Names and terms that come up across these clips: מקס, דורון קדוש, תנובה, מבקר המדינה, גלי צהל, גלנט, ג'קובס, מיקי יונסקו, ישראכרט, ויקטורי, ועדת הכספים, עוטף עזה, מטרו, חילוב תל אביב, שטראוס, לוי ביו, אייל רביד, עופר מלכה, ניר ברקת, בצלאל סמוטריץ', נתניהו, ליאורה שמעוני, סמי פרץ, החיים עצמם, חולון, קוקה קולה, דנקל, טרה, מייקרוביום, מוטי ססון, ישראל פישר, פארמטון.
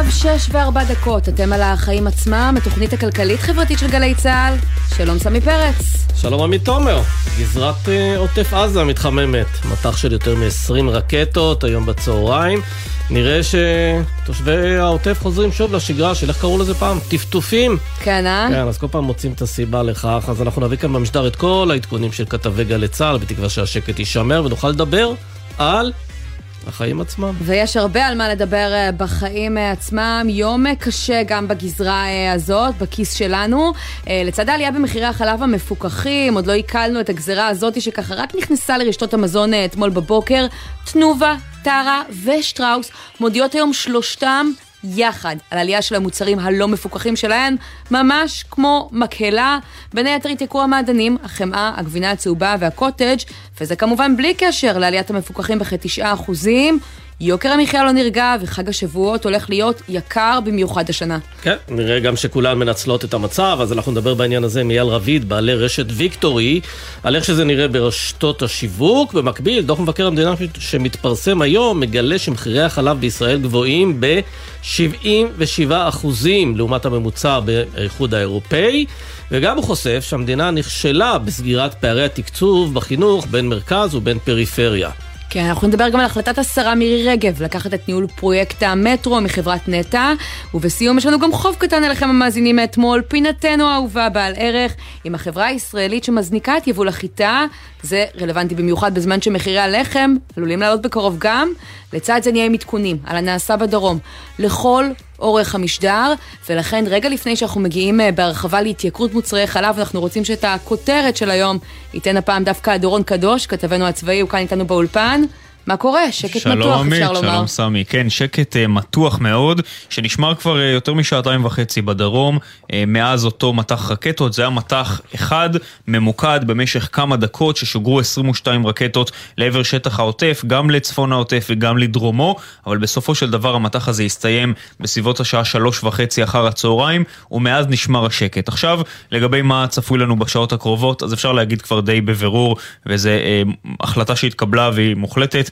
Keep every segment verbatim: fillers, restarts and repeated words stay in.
עכשיו שש וארבע דקות, אתם על החיים עצמם, התוכנית הכלכלית חברתית של גלי צהל. שלום סמי פרץ. שלום עמית תומר. גזרת אה, עוטף עזה מתחממת, מטח של יותר מ-עשרים רקטות היום בצהריים. נראה שתושבי העוטף חוזרים שוב לשגרה, של איך קראו לזה פעם? טפטופים. כן, אה? כן, אז כל פעם מוצאים את הסיבה לכך, אז אנחנו נביא כאן במשדר את כל העדכונים של כתבי גלי צהל, בתקווה שהשקט יישמר ונוכל לדבר על החיים עצמם. ויש הרבה על מה לדבר בחיים עצמם. יום קשה גם בגזרה הזאת, בכיס שלנו. לצד העלייה במחירי החלב המפוקחים, עוד לא הקלנו את הגזרה הזאת שככה רק נכנסה לרשתות המזון אתמול בבוקר. תנובה, טרה ושטראוס מודיעות היום שלושתם יחד על עלייה של המוצרים הלא מפוקחים שלהן, ממש כמו מקהלה. בין היתר התייקרו המעדנים, החמאה, הגבינה הצהובה והקוטג', וזה כמובן בלי קשר לעליית המפוקחים בכתשעה אחוזים. יוקר המחיה לא נרגע, וחג השבועות הולך להיות יקר במיוחד השנה. כן, נראה גם שכולן מנצלות את המצב, אז אנחנו נדבר בעניין הזה עם אייל רביד, בעלי רשת ויקטורי, על איך שזה נראה ברשתות השיווק. במקביל, דוח מבקר המדינה שמתפרסם היום, מגלה שמחירי החלב בישראל גבוהים ב-שבעים ושבעה אחוזים, לעומת הממוצע באיחוד האירופאי, וגם הוא חושף שהמדינה נכשלה בסגירת פערי התקצוב בחינוך בין מרכז ובין פריפריה. כן, אנחנו נדבר גם על החלטת השרה מירי רגב לקחת את ניהול פרויקט המטרו מחברת נטה, ובסיום יש לנו גם חוב קטן אליכם המאזינים אתמול, פינתנו האהובה בעל ערך, עם החברה הישראלית שמזניקה את יבול החיטה. זה רלוונטי במיוחד בזמן שמחירי הלחם עלולים לעלות בקרוב גם. לצד זה נהיה עם עדכונים על הנעשה בדרום לכל אורך המשדר, ולכן רגע לפני שאנחנו מגיעים בהרחבה להתייקרות מוצרי חלב, אנחנו רוצים שאת הכותרת של היום ייתן הפעם דווקא דורון קדוש, כתבנו הצבאי, הוא כאן איתנו באולפן. מה קורה? שקט מתוח, אפשר לומר. שלום סמי, כן, שקט מתוח מאוד, שנשמר כבר יותר משעתיים וחצי בדרום, מאז אותו מתח רקטות. זה היה מתח אחד ממוקד במשך כמה דקות, ששוגרו עשרים ושתיים רקטות לעבר שטח העוטף, גם לצפון העוטף וגם לדרומו, אבל בסופו של דבר המתח הזה הסתיים בסביבות השעה שלוש וחצי אחר הצהריים, ומאז נשמר השקט. עכשיו, לגבי מה צפוי לנו בשעות הקרובות, אז אפשר להגיד כבר די בבירור, וזו החלטה שהתקבלה והיא מוחלטת.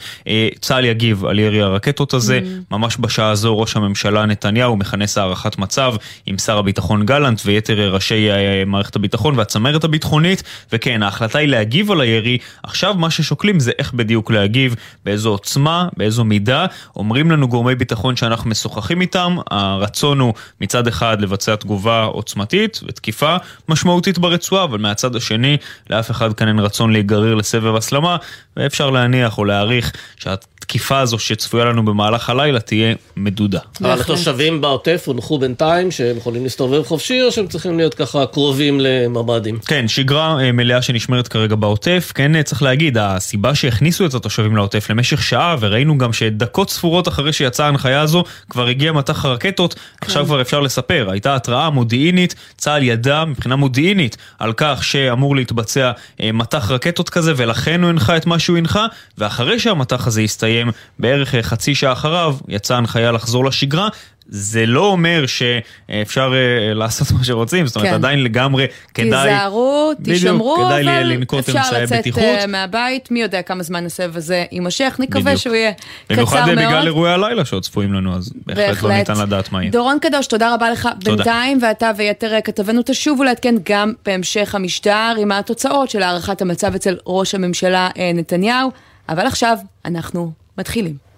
צהל יגיב על ירי הרקטות הזה. ממש בשעה הזו ראש הממשלה נתניהו מכנס הערכת מצב עם שר הביטחון גלנט ויתר ראשי מערכת הביטחון והצמרת הביטחונית, וכן, ההחלטה היא להגיב על הירי. עכשיו מה ששוקלים זה איך בדיוק להגיב, באיזו עוצמה, באיזו מידה. אומרים לנו גורמי ביטחון שאנחנו משוחחים איתם, הרצון הוא מצד אחד לבצע תגובה עוצמתית ותקיפה משמעותית ברצועה, אבל מהצד השני לאף אחד כאן אין רצון להיגרר לסבב הסלמה, ואפשר להניח או להעריך שהתקיפה הזו שצפויה לנו במהלך הלילה תהיה מדודה. אבל התושבים בעוטף הונחו בינתיים שהם יכולים להסתובב חופשי, או שהם צריכים להיות ככה קרובים לממדים? כן, שגרה מלאה שנשמרת כרגע בעוטף. כן, צריך להגיד, הסיבה שהכניסו את התושבים לעוטף למשך שעה, וראינו גם שדקות ספורות אחרי שיצאה ההנחיה הזו, כבר הגיע מטח הרקטות. עכשיו כבר אפשר לספר, הייתה התראה מודיעינית, צהל ידע מבחינה מודיעינית על כך שאמור להתבצע מטח רקטות כזה, ולכן הוא הנחה את מה שהוא הנחה, ואחרי המתח הזה הסתיים בערך חצי שעה אחריו, יצאה הנחיה לחזור לשגרה. זה לא אומר שאפשר לעשות מה שרוצים, זאת אומרת, כן. עדיין לגמרי כדאי... תיזהרו, תשמרו, כדאי אבל אפשר לצאת מהבית, מי יודע כמה זמן הסבב הזה יימשך, נקווה שהוא יהיה קצר מאוד. במיוחד בגלל אירועי הלילה שעוד צפויים לנו, אז בהחלט, בהחלט לא ניתן לדעת מה יהיה. דורון קדוש, תודה רבה לך. תודה. בינתיים, ואתה ויתר כתבנו תשובו להתקן גם בהמשך המשדר, עם התוצאות של הערכת המצב אצל ראש הממשלה נתניהו. אבל עכשיו אנחנו מתחילים.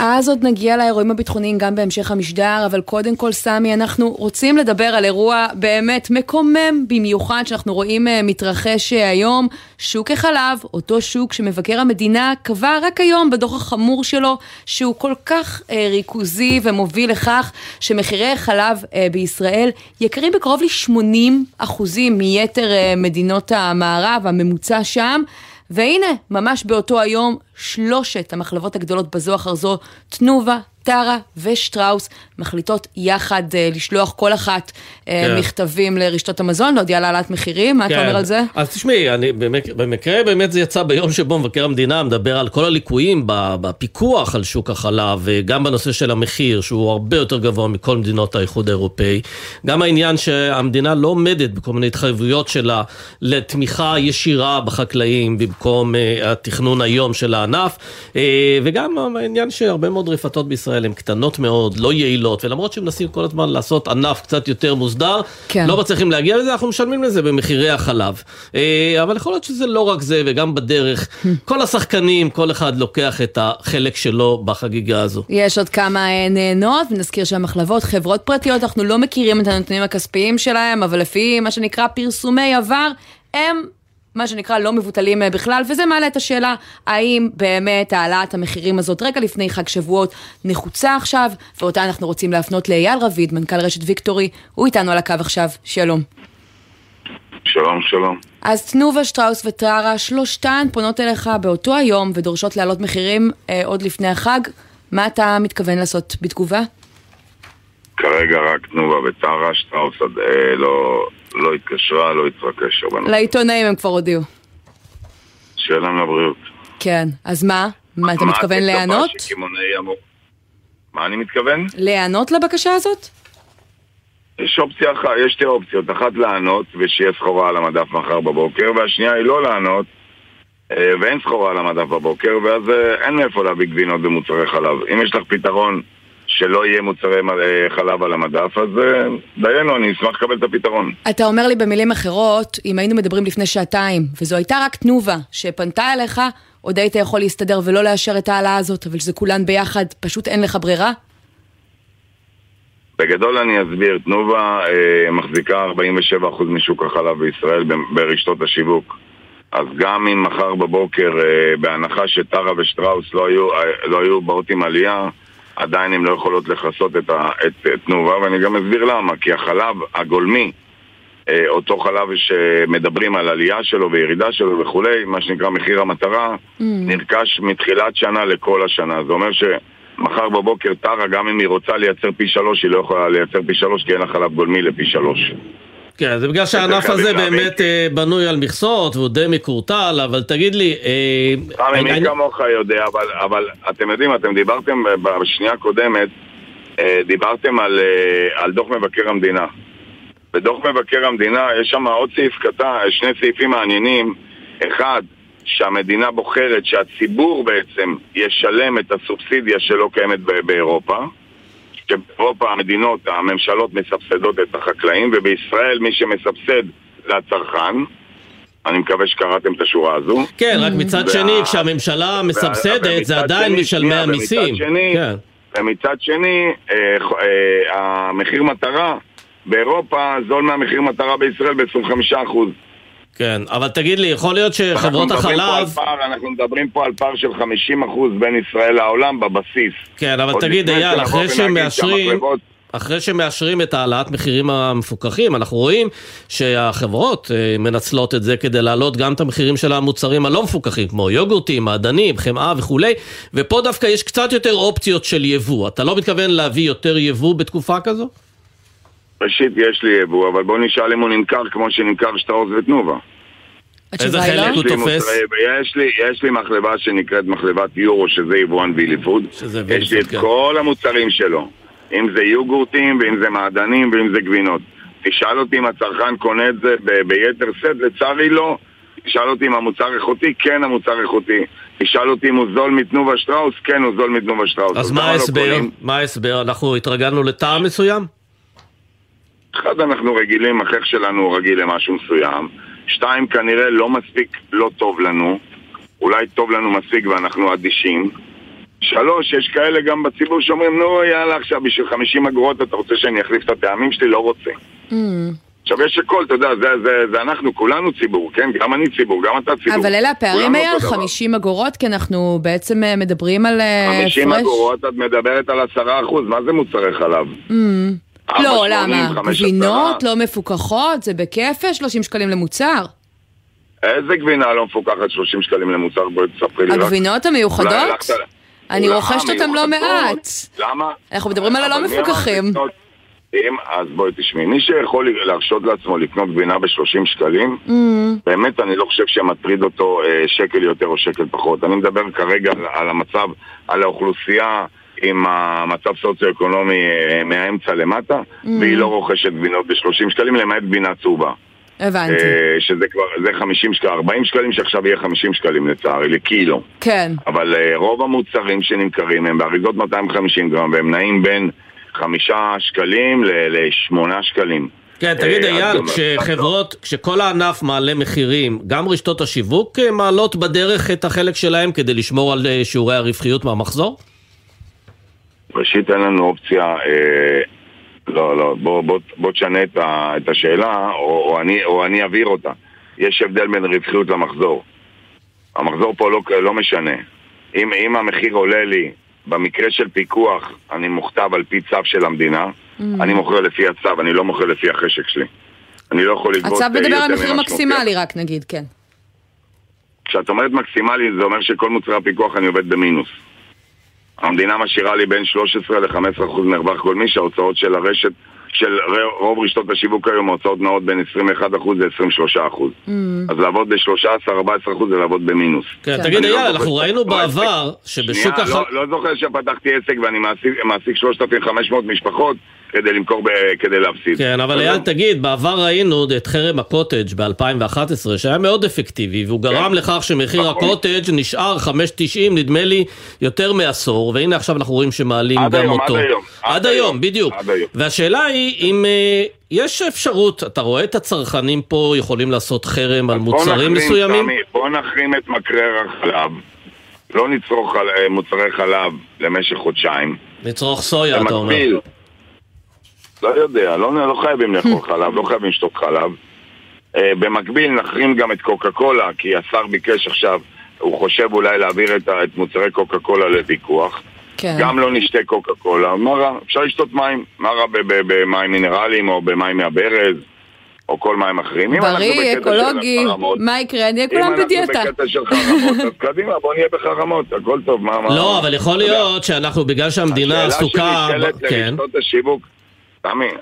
אז עוד נגיע לאירועים הביטחוניים גם בהמשך המשדר, אבל קודם כל סמי, אנחנו רוצים לדבר על אירוע באמת מקומם במיוחד שאנחנו רואים מתרחש היום. שוק החלב, אותו שוק שמבקר המדינה קבע רק היום בדוח החמור שלו שהוא כל כך אה, ריכוזי ומוביל לכך שמחירי חלב אה, בישראל יקרים בקרוב ל-שמונים אחוז מיתר אה, מדינות המערב, הממוצע שם. והנה, ממש באותו היום, שלושת המחלבות הגדולות בזו אחר זו, תנובה, טרה ושטראוס מחליטות יחד לשלוח כל אחת מכתבים לרשתות המזון, להודיע להעלאת מחירים. מה אתה אומר על זה? אז תשמעי, במקרה באמת זה יצא ביום שבו מבקר המדינה מדבר על כל הליקויים בפיקוח על שוק החלב, וגם בנושא של המחיר, שהוא הרבה יותר גבוה מכל מדינות האיחוד האירופאי. גם העניין שהמדינה לא עומדת בכל מיני התחייבויות שלה לתמיכה ישירה בחקלאים במקום התכנון היום של הענף, וגם העניין שהרבה מאוד רפתות בישראל הן קטנות מאוד, לא יעילות, ולמרות שמנסים כל הזמן לעשות ענף קצת יותר מוסדר, כן. לא מצליחים להגיע לזה, אנחנו משלמים לזה במחירי החלב. אבל יכול להיות שזה לא רק זה, וגם בדרך, כל השחקנים, כל אחד לוקח את החלק שלו בחגיגה הזו. יש עוד כמה נהנות, ונזכיר שהמחלבות, חברות פרטיות, אנחנו לא מכירים את הנתונים הכספיים שלהם, אבל לפי מה שנקרא פרסומי עבר, הם מה שנקרא לא מבוטלים בכלל, וזה מעלה את השאלה, האם באמת העלאת המחירים הזאת רגע לפני חג שבועות נחוצה עכשיו, ואותה אנחנו רוצים להפנות לאייל רביד, מנכ"ל רשת ויקטורי, הוא איתנו על הקו עכשיו, שלום. שלום, שלום. אז תנובה, שטראוס וטרה, שלושתן פונות אליך באותו היום, ודורשות להעלות מחירים אה, עוד לפני החג, מה אתה מתכוון לעשות בתגובה? כרגע רק תנובה וטרה, שטראוס אה, לא... לא התקשרה, לא התרקש. לעיתונאים הם כבר הודיעו. שאלה לבריאות. כן, אז מה? מה אתה מתכוון לענות? מה אני מתכוון? לענות לבקשה הזאת? יש אופציה אחת, יש שתי אופציות. אחת לענות ושיהיה סחורה על המדף מחר בבוקר, והשנייה היא לא לענות ואין סחורה על המדף בבוקר, ואז אין מאיפה להביא גבינות במוצרי חלב. אם יש לך פתרון שלא יהיה מוצרי חלב על המדף, אז דיינו, אני אשמח לקבל את הפתרון. אתה אומר לי במילים אחרות, אם היינו מדברים לפני שעתיים, וזו הייתה רק תנובה שפנתה אליך, עוד היית יכול להסתדר ולא לאשר את העלה הזאת, אבל שזה כולן ביחד, פשוט אין לך ברירה? בגדול אני אסביר, תנובה אה, מחזיקה ארבעים ושבע אחוז משוק החלב בישראל ברשתות השיווק. אז גם אם מחר בבוקר, אה, בהנחה שטרה ושטראוס לא היו, אה, לא היו באות עם עלייה, עדיין הם לא יכולות לחסות את, את, את תנובה, ואני גם אסביר למה, כי החלב הגולמי, אותו חלב שמדברים על עלייה שלו וירידה שלו וכו', מה שנקרא מחיר המטרה, mm. נרכש מתחילת שנה לכל השנה. זה אומר שמחר בבוקר טרה, גם אם היא רוצה לייצר פי שלוש, היא לא יכולה לייצר פי שלוש, כי אין החלב גולמי לפי שלוש. כן, זה בגלל שהענף הזה באמת בנוי על מכסות, והוא די מקורטל, אבל תגיד לי... חמי, מי כמוך יודע, אבל אתם יודעים, אתם דיברתם בשנייה הקודמת, דיברתם על דוח מבקר המדינה. בדוח מבקר המדינה יש שם עוד סעיף קטן, שני סעיפים מעניינים. אחד, שהמדינה בוחרת שהציבור בעצם ישלם את הסובסידיה שלא קיימת באירופה. שבאירופה המדינות, הממשלות מסבסדות את החקלאים, ובישראל מי שמסבסד לצרכן. אני מקווה שקראתם את השורה הזו. כן, רק מצד שני, כשהממשלה מסבסדת, זה עדיין משלמי המיסים. ומצד שני, המחיר מטרה באירופה זול מהמחיר מטרה בישראל ב-עשרים וחמישה אחוז. כן, אבל תגיד לי, יכול להיות שחברות החלב... פער, אנחנו מדברים פה על פער של חמישים אחוז בין ישראל לעולם בבסיס. כן, אבל תגיד, אייל, אחרי שמאשרים... אחרי שמאשרים את העלאת מחירים המפוקחים, אנחנו רואים שהחברות מנצלות את זה כדי להעלות גם את המחירים של המוצרים הלא מפוקחים, כמו יוגורטים, מעדנים, חמאה וכולי, ופה דווקא יש קצת יותר אופציות של יבוא. אתה לא מתכוון להביא יותר יבוא בתקופה כזו? ראשית, יש לי יבוא, אבל בוא נשאל אם הוא נמכר כמו שנמכר שטראוס ותנובה. איזה חלק הוא תופס? יש לי, יש לי מחלבה שנקראת מחלבת יורו, שזה יבואן וילי פוד. יש לי את כל המוצרים שלו. אם זה יוגורטים, ואם זה מעדנים, ואם זה גבינות. תשאל אותי אם הצרכן קונה את זה ביתר סט, לצערי לא. תשאל אותי אם המוצר איכותי, כן המוצר איכותי. תשאל אותי אם הוא זול מתנובה שטראוס, כן הוא זול מתנובה שטראוס. אז מה ההסבר? מה ההסבר? אנחנו התרגלנו לטעם מסוים? אחד, אנחנו רגילים, החייך שלנו הוא רגיל למשהו מסוים. שתיים, כנראה לא מספיק, לא טוב לנו. אולי טוב לנו מספיק ואנחנו אדישים. שלוש, יש כאלה גם בציבור שאומרים, נו, יאללה, עכשיו בשביל חמישים אגורות אתה רוצה שאני אחליף את הטעמים שלי? לא רוצה. Mm. עכשיו יש הכל, אתה יודע, זה, זה, זה אנחנו, כולנו ציבור, כן? גם אני ציבור, גם אתה ציבור. אבל אלה הפערים היה חמישים אגורות, כי אנחנו בעצם מדברים על... חמישים פרש... אגורות, את מדברת על עשרה אחוז, מה זה מוצרי חלב? Mm. לא, למה? גבינות לא מפוקחות, זה בכיפה שלושים שקלים למוצר. איזה גבינה לא מפוקחת שלושים שקלים למוצר? בואי תספרי לי רק. הגבינות המיוחדות? אני רוכשת אותם לא מעט. למה? אנחנו מדברים על הלא מפוקחים. אז בואי תשמעי, מי שיכול להרשות לעצמו לקנות גבינה ב-שלושים שקלים, באמת אני לא חושב שמטריד אותו שקל יותר או שקל פחות. אני מדבר כרגע על המצב, על האוכלוסייה עם המצב סוציו-אקונומי מהאמצע למטה, והיא לא רוכשת גבינות ב-שלושים שקלים, למעט גבינה צהובה. הבנתי. שזה כבר חמישים שקלים, ארבעים שקלים, שעכשיו יהיה חמישים שקלים לצערי, לקילו. כן. אבל רוב המוצרים שנמכרים הם באריזות מאתיים וחמישים גרם, והם נעים בין חמישה שקלים לשמונה שקלים. כן, תגיד אייל, כשחברות, כשכל הענף מעלה מחירים, גם רשתות השיווק מעלות בדרך את החלק שלהם כדי לשמור על שיעורי הרווחיות מהמחזור? ראשית, אין לנו אופציה... לא, לא, בוא, בוא, בוא תשנה את, ה, את השאלה, או, או, אני, או אני אעביר אותה. יש הבדל בין רווחיות למחזור. המחזור פה לא, לא משנה. אם, אם המחיר עולה לי, במקרה של פיקוח, אני מוכתב על פי צו של המדינה, mm. אני מוכר לפי הצו, אני לא מוכר לפי החשק שלי. אני לא יכול לגבות... הצו מדבר על מחיר מקסימלי רק, נגיד, כן. כשאת אומרת מקסימלי, זה אומר שכל מוצרי הפיקוח אני עובד במינוס. המדינה משאירה לי בין שלוש עשרה ל-חמש עשרה אחוז מרווח גולמי, שההוצאות של הרשת, של רוב רשתות השיווק היום, ההוצאות נעות בין עשרים ואחד אחוז ל-עשרים ושלושה אחוז. אז לעבוד ב-שלושה עשר עד ארבעה עשר אחוז זה לעבוד במינוס. תגיד אייל, אנחנו ראינו בעבר שבשוק... לא זוכר שפתחתי עסק ואני מעסיק שלושת אלפים וחמש מאות משפחות כדי למכור, כדי להפסיד. כן, אבל אייל, תגיד, בעבר ראינו את חרם הקוטג' ב-אלפיים ואחת עשרה, שהיה מאוד אפקטיבי, והוא גרם לכך שמחיר הקוטג' נשאר חמש תשעים, נדמה לי, יותר מעשור, והנה עכשיו אנחנו רואים שמעלים גם אותו. עד היום, עד היום, בדיוק. והשאלה היא, אם יש אפשרות, אתה רואה את הצרכנים פה יכולים לעשות חרם על מוצרים מסוימים? בוא נחרים את מקרר החלב, לא נצרוך מוצרי חלב למשך חודשיים. נצרוך סויה, אתה אומר. לא יודע, לא, לא חייבים לאכול חלב, לא חייבים לשתות חלב. Uh, במקביל נחרים גם את קוקה קולה, כי השר ביקש עכשיו, הוא חושב אולי להעביר את, את מוצרי קוקה קולה לפיקוח. כן. גם לא נשתה קוקה קולה, מה רע? אפשר לשתות מים, מה רע במים מינרליים או במים מהברז, או כל מים אחרים. בריא, אקולוגי, מה יקרה? נהיה כולם בדיאטה. אם אנחנו בקטע של חרמות, אז קדימה, בוא נהיה בחרמות, הכל טוב. לא, אבל יכול להיות שאנחנו, בגלל שהמדינה עסוקה...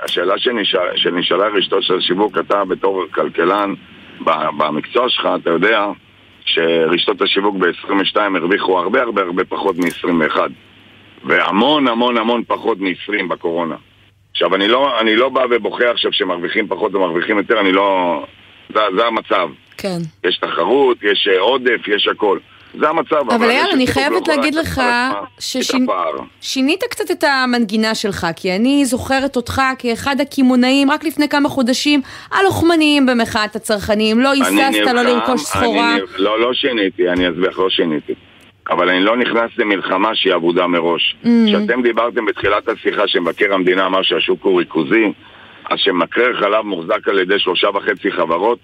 השאלה שלי נשאלת לרשתות תמי, השאלה שנשאלה רשתות של שיווק, אתה בתור כלכלן במקצוע שלך, אתה יודע שרשתות השיווק ב-עשרים ושתיים הרוויחו הרבה הרבה הרבה פחות מ-עשרים ואחת והמון המון המון פחות מ-עשרים בקורונה. עכשיו אני לא, אני לא בא ובוכה עכשיו שמרוויחים פחות ומרוויחים יותר, אני לא... זה, זה המצב. כן. יש תחרות, יש עודף, יש הכל. זה המצב. אבל יאללה, אני חייבת להגיד לך ששינית קצת את המנגינה שלך, כי אני זוכרת אותך כאחד הכימונאים, רק לפני כמה חודשים, הלוחמניים במחאת הצרכנים, לא היססת, לא לרכוש סחורה. לא, לא שיניתי, אני אסבך, לא שיניתי. אבל אני לא נכנס למלחמה שהיא עבודה מראש. כשאתם דיברתם בתחילת השיחה שמבקר המדינה אמר שהשוק הוא ריכוזי, אז שמקרר חלב מוחזק על ידי שלושה וחצי חברות,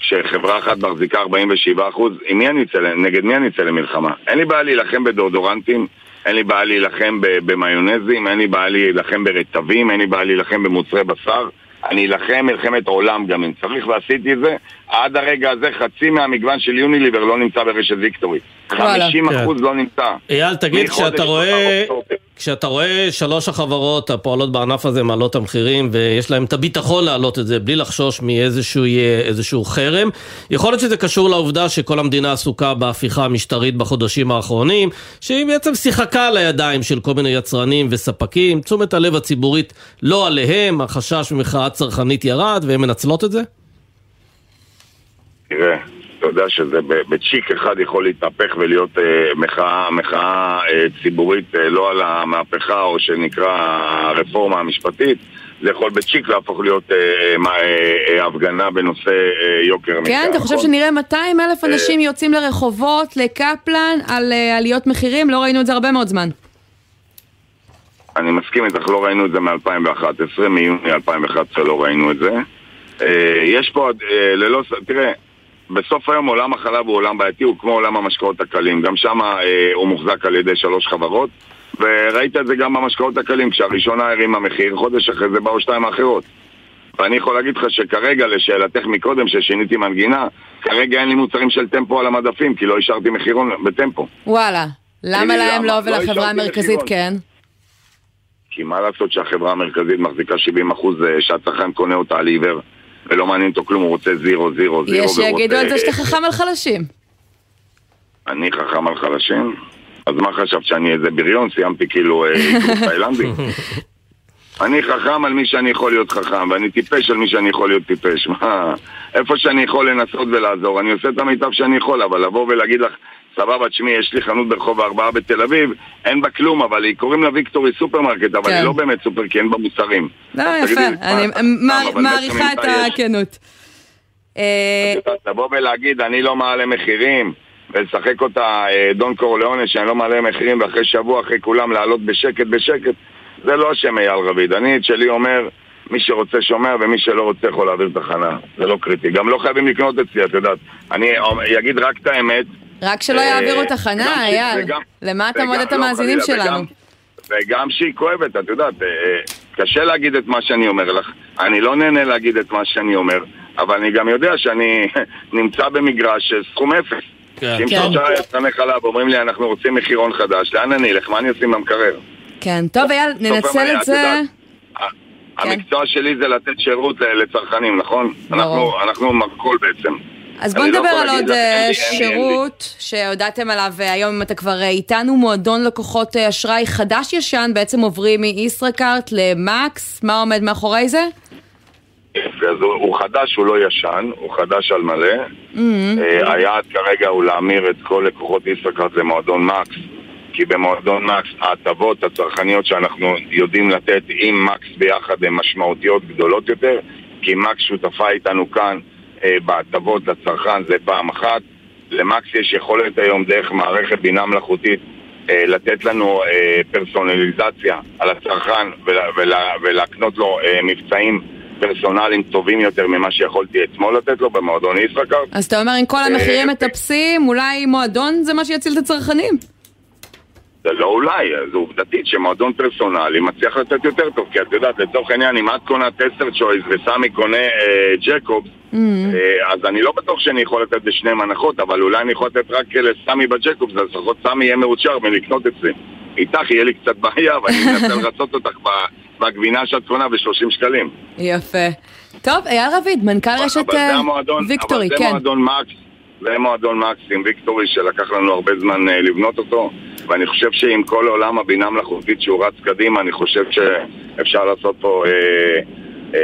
שחברה אחת מחזיקה ארבעים ושבעה אחוז, עם מי אני צלם, נגד מי אני צלם מלחמה? אין לי בעיה להילחם בדורדורנטים, אין לי בעיה להילחם במיונזים, אין לי בעיה להילחם ברטבים, אין לי בעיה להילחם במוצרי בשר, אני אילחם מלחמת עולם גם אם צריך, ועשיתי את זה. עד הרגע הזה חצי מהמגוון של יוניליבר לא נמצא ברשת ויקטורי, חמישים אחוז לא נמצא. אייל, תגיד, כשאתה רואה כשאתה רואה שלוש החברות הפועלות בענף הזה מעלות המחירים ויש להם את הביטחון להעלות את זה בלי לחשוש מאיזשהו חרם, יכול להיות שזה קשור לעובדה שכל המדינה עסוקה בהפיכה המשטרית בחודשים האחרונים, שהיא בעצם שיחקה על הידיים של כל מיני יצרנים וספקים, תשומת הלב הציבורית לא עליהם, החשש ממחאה צרכנית ירד והן מנצלות את זה? תראה, אתה יודע שזה בצ'יק אחד יכול להתהפך ולהיות מחאה, מחאה ציבורית לא על המהפכה או שנקרא הרפורמה המשפטית, זה יכול בצ'יק להפוך להיות הפגנה בנושא יוקר. כן, אתה חושב שנראה מאתיים אלף אנשים יוצאים לרחובות, לקפלן, על עליות מחירים? לא ראינו את זה הרבה מאוד זמן. אני מסכים איתך, לא ראינו את זה מ-אלפיים ואחת עשרה, מיוני אלפיים ואחת עשרה לא ראינו את זה. יש פה, ללא, תראה, בסוף היום עולם החלב הוא עולם בעייתי, הוא כמו עולם המשקאות הקלים, גם שם אה, הוא מוחזק על ידי שלוש חברות, וראית את זה גם במשקאות הקלים, כשהראשונה הרימה מחיר, חודש אחרי זה באו שתיים האחרות. ואני יכול להגיד לך שכרגע, לשאלתך מקודם ששיניתי מנגינה, כרגע אין לי מוצרים של טמפו על המדפים, כי לא השארתי מחירון בטמפו. וואלה, למה להם לא ולחברה המרכזית כן? כי מה לעשות שהחברה המרכזית מחזיקה שבעים אחוז שהצרכן קונה אותה על עיוור ולא מעניין אותו כלום, הוא רוצה זירו, זירו, זירו. יש שיגידו על זה שאתה חכם על חלשים. אני חכם על חלשים? אז מה חשבת שאני איזה בריון? סיימתי כאילו איתרות תאילנדי. אני חכם על מי שאני יכול להיות חכם, ואני טיפש על מי שאני יכול להיות טיפש. מה? איפה שאני יכול לנסות ולעזור, אני עושה את המיטב שאני יכול, אבל לבוא ולהגיד לך, סבבה, תשמי, יש לי חנות ברחוב הארבעה בתל אביב, אין בה כלום, אבל היא קוראים לה ויקטורי סופרמרקט, אבל היא לא באמת סופר, כי אין בה מוצרים. לא, יפה, אני מעריכה את הכנות. לבוא ולהגיד, אני לא מעלה מחירים, ולשחק אותה דון קורליאונה, שאני לא מעלה מחירים, ואחרי שבוע, אחרי כולם, לעלות בשקט, בשקט, זה לא השם אייל רביד. אני את שלי אומר, מי שרוצה שומע ומי שלא רוצה יכול להעביר תחנה. זה לא קריטי. גם לא חייבים לקנות אצלי, את יודעת. אני אגיד רק את האמת. רק שלא יעבירו תחנה, אייל. למה אתה מודד את המאזינים שלנו? וגם שהיא כואבת, את יודעת. קשה להגיד את מה שאני אומר לך. אני לא נהנה להגיד את מה שאני אומר, אבל אני גם יודע שאני נמצא במגרש סכום אפס. אם שלושה יצטנך עליו, אומרים לי, אנחנו רוצים מחירון חדש. לאן אני? למה אני עושים במקרר? כן, טוב אייל, ננצל את זה. המקצוע שלי זה לתת שירות לצרכנים, נכון? אנחנו מרקול בעצם. אז בוא נדבר על עוד שירות שהודעתם עליו היום, אם אתה כבר איתנו, מועדון לקוחות אשראי חדש ישן, בעצם עוברים מישראכרט למקס, מה עומד מאחורי זה? הוא חדש, הוא לא ישן, הוא חדש על מלא. היעד כרגע הוא להמיר את כל לקוחות ישראכרט למועדון מקס, כי במועדון מקס ההטבות הצרכניות שאנחנו יודעים לתת עם מקס ביחד הן משמעותיות גדולות יותר, כי מקס שותפה איתנו כאן אה, בהטבות לצרכן, זה פעם אחת. למקס יש יכולת היום דרך מערכת בינה מלאכותית אה, לתת לנו אה, פרסונליזציה על הצרכן ולה, ולה, ולהקנות לו אה, מבצעים פרסונליים טובים יותר ממה שיכולתי אתמול לתת לו במועדון ישראכרט. אז אתה אומר אם כל המחירים אה, מטפסים, אולי מועדון זה מה שיציל את הצרכנים? זה לא אולי, זה עובדתית שמועדון פרסונלי מצליח לתת יותר טוב, כי את יודעת, לתוך העניין, אם את קונה טסטר צ'ויס וסמי קונה אה, ג'קובס, mm-hmm. אה, אז אני לא בטוח שאני יכול לתת בשניהם הנחות, אבל אולי אני יכול לתת רק לסמי בג'קובס, אז לפחות סמי יהיה מאושר מלקנות את זה. איתך יהיה לי קצת בעיה, אבל אני אנסה לרצות אותך בגבינה שאת קונה ב-שלושים שקלים. יפה. טוב, אייל רביד, מנכ"ל רשת ויקטורי, כן. זה מועדון מקס עם ויקטורי שלקח לנו הרבה זמן אה, לבנות אותו, ואני חושב שעם כל העולם הבינה מלאכותית שהוא רץ קדימה, אני חושב שאפשר לעשות פה אה, אה,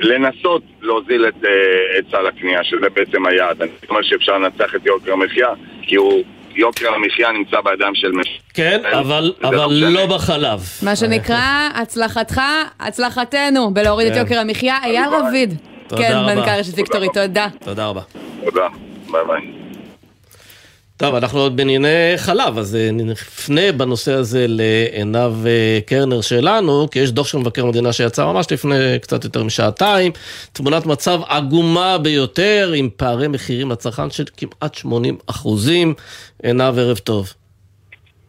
לנסות להוזיל את, אה, את סל הקנייה, שזה בעצם היעד. אני חושב שאפשר לנצח את יוקר המחיה, כי הוא יוקר המחיה נמצא בידיים של משהו. כן, אבל, אבל לא בחלב. מה שנקרא, הצלחתך, הצלחתנו, בלהוריד את יוקר המחיה. אייל רביד, כן, מנכ"ל רשת ויקטורי, תודה. תודה רבה. תודה. ביי ביי. טוב, אנחנו עוד בענייני חלב, אז נפנה בנושא הזה לעיניו קרנר שלנו, כי יש דוח של מבקר המדינה שיצא ממש לפני קצת יותר משעתיים, תמונת מצב עגומה ביותר, עם פערי מחירים לצרכן של כמעט שמונים אחוזים. עיניו, ערב טוב.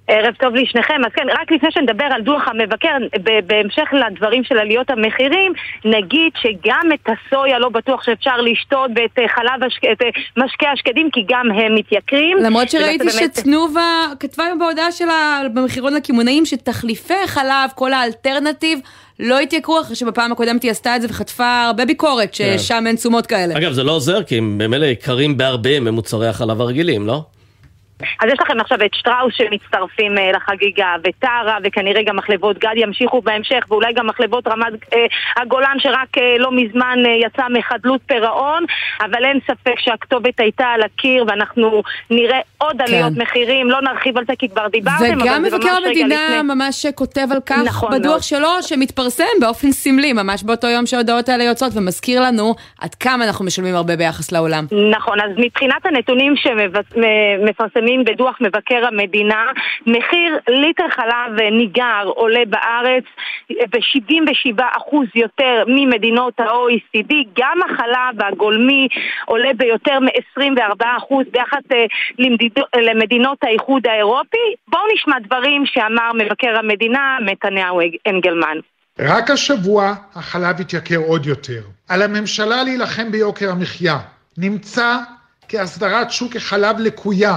ערב טוב לשניכם. אז כן, רק לפני שנדבר על דוח המבקר, בהמשך לדברים של עליות המחירים, נגיד שגם את הסויה לא בטוח שאפשר לשתות, ואת חלב, את משקי השקדים, כי גם הם מתייקרים. למרות שראיתי שתנובה כתבה בהודעה שלה במחירון לכימונאים, שתחליפי חלב, כל האלטרנטיב, לא התייקרו, אחרי שבפעם הקודמת היא עשתה את זה וחטפה הרבה ביקורת, ששם אין תשומות כאלה. אגב, זה לא עוזר, כי הם במילא יקרים בהרבה ממוצרי החלב הרגילים, לא? אז יש לכם עכשיו את שטראוס שמצטרפים לחגיגה, וטרה, וכנראה גם מחלבות גד ימשיכו בהמשך, ואולי גם מחלבות רמת אה, הגולן שרק אה, לא מזמן אה, יצא מחדלות פירעון, אבל אין ספק שהכתובת הייתה על הקיר, ואנחנו נראה עוד עליות כן. מחירים, לא נרחיב על זה כי כבר דיברתם. וגם מבקר המדינה ממש כותב על כך נכון, בדוח נכון. שלו, שמתפרסם באופן סמלי, ממש באותו יום שההודעות האלה יוצאות, ומזכיר לנו עד כמה אנחנו משלמים הרבה ביחס לעולם. נכון, אז מבחינת הנתונים שמפרסמים בדוח מבקר המדינה, מחיר ליטר חלב ניגר עולה בארץ ב-שבעים ושבעה אחוז יותר ממדינות ה-או אי סי די, גם החלב הגולמי עולה ביותר מ-עשרים וארבעה אחוז ביחס למדינות האיחוד האירופי. בואו נשמע דברים שאמר מבקר המדינה מתניהו אנגלמן. רק השבוע החלב התייקר עוד יותר. על הממשלה להילחם ביוקר המחיה. נמצא כהסדרת שוק החלב לקויה.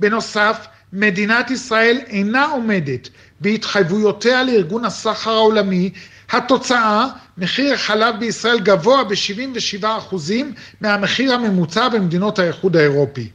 בנוסף, מדינת ישראל אינה עומדת בהתחייבויותיה לארגון הסחר העולמי, התוצאה, מחיר החלב בישראל גבוה ב-שבעים ושבעה אחוז מהמחיר הממוצע במדינות האיחוד האירופי.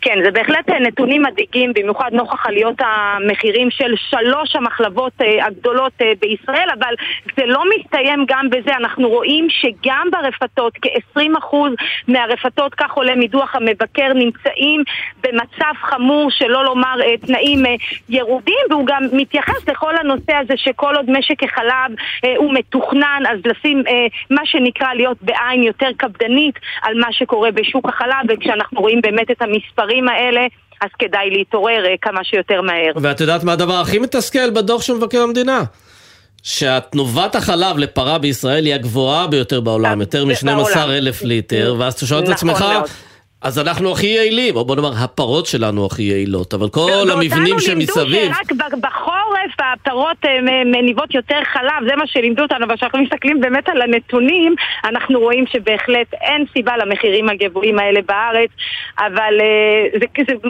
כן, זה בהחלט נתונים מדאיגים, במיוחד נוכח עליות המחירים של שלוש המחלבות הגדולות בישראל, אבל זה לא מסתיים גם בזה. אנחנו רואים שגם ברפתות, כ-עשרים אחוז מהרפתות, כך עולה מדוח המבקר, נמצאים במצב חמור, שלא לומר תנאים ירודים, והוא גם מתייחס לכל הנושא הזה שכל עוד משק החלב הוא מתוכנן, אז לשים מה שנקרא להיות בעין יותר קפדנית על מה שקורה בשוק החלב, וכשאנחנו רואים באמת את המספר הדברים האלה, אז כדאי להתעורר כמה שיותר מהר. ואת יודעת מה הדבר הכי מתסכל בדוח של מבקר המדינה? שהתנובת החלב לפרה בישראל היא הגבוהה ביותר בעולם, יותר מ-שנים עשר אלף ליטר, ואז תשאל את עצמך, אז אנחנו הכי יעילים, או בוא נאמר, הפרות שלנו הכי יעילות, אבל כל המבנים שמסביב... רק בחורף הפרות מניבות יותר חלב, זה מה שלימדו אותנו, אבל כשאנחנו מסתכלים באמת על הנתונים, אנחנו רואים שבהחלט אין סיבה למחירים הגבוהים האלה בארץ, אבל זה כזה...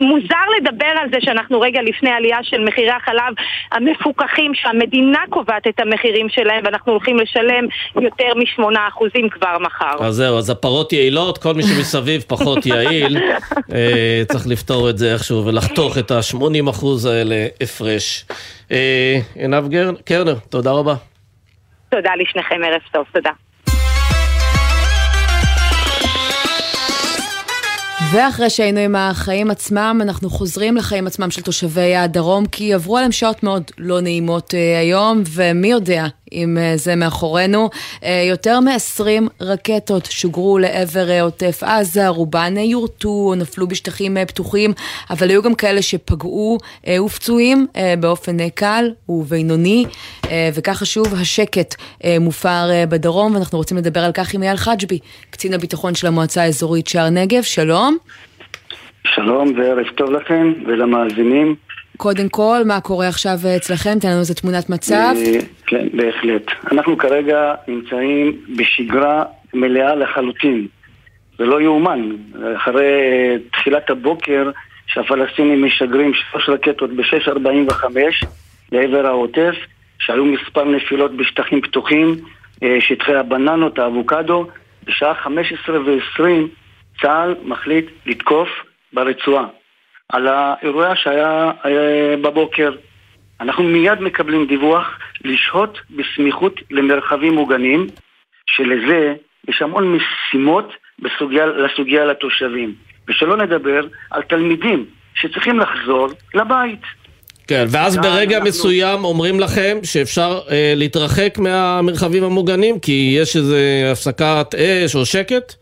מוזר לדבר על זה שאנחנו רגע לפני עלייה של מחירי החלב המפוקחים שהמדינה קובעת את המחירים שלהם, ואנחנו הולכים לשלם יותר משמונה אחוזים כבר מחר. אז זהו, אז הפרות יעילות, כל מי שמסביב פחות יעיל, אה, צריך לפתור את זה איכשהו ולחתוך את ה-שמונים אחוז האלה הפרש. אה, עינב קרנר, תודה רבה. תודה לשניכם, ערב טוב, תודה. ואחרי שהיינו עם החיים עצמם, אנחנו חוזרים לחיים עצמם של תושבי הדרום, כי עברו עליהם שעות מאוד לא נעימות היום, ומי יודע אם זה מאחורינו. יותר מ-עשרים רקטות שוגרו לעבר עוטף עזה, רובן יורטו או נפלו בשטחים פתוחים, אבל היו גם כאלה שפגעו ופצועים באופן קל ובינוני, וככה שוב השקט מופר בדרום, ואנחנו רוצים לדבר על כך עם אייל חשביה, קצין הביטחון של המועצה האזורית שער נגב. שלום. שלום וערב טוב לכם ולמאזינים. קודם כל, מה קורה עכשיו אצלכם? תן לנו איזה תמונת מצב. כן, בהחלט. אנחנו כרגע נמצאים בשגרה מלאה לחלוטין. זה לא יאומן. אחרי תחילת הבוקר שהפלסטינים משגרים שלוש רקטות ב-שש ארבעים וחמש לעבר העוטף, שהיו מספר נפילות בשטחים פתוחים, שטחי הבננות, האבוקדו, בשעה חמש עשרה ועשרים צה"ל מחליט לתקוף ברצועה. על האירוע שהיה בבוקר, אנחנו מיד מקבלים דיווח לשהות בסמיכות למרחבים מוגנים, שלזה יש המון משימות בסוגיה, לסוגיה לתושבים, ושלא נדבר על תלמידים שצריכים לחזור לבית. כן, ואז ברגע אנחנו... מסוים אומרים לכם שאפשר אה, להתרחק מהמרחבים המוגנים, כי יש איזו הפסקת אש או שקט?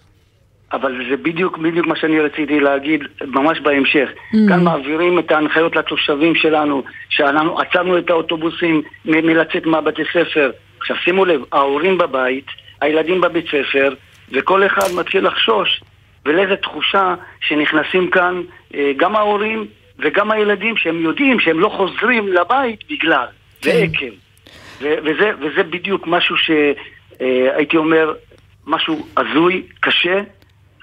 אבל זה בדיוק, בדיוק מה שאני רציתי להגיד ממש בהמשך. Mm. כאן מעבירים את ההנחיות לתושבים שלנו, שאנחנו עצרנו את האוטובוסים מ- מלצאת מהבתי ספר. עכשיו שימו לב, ההורים בבית, הילדים בבית ספר, וכל אחד מתחיל לחשוש, ולאיזו תחושה שנכנסים כאן אה, גם ההורים וגם הילדים, שהם יודעים שהם לא חוזרים לבית בגלל, זה עקל. ו- וזה, וזה בדיוק משהו שהייתי אה, אומר, משהו עזוי, קשה,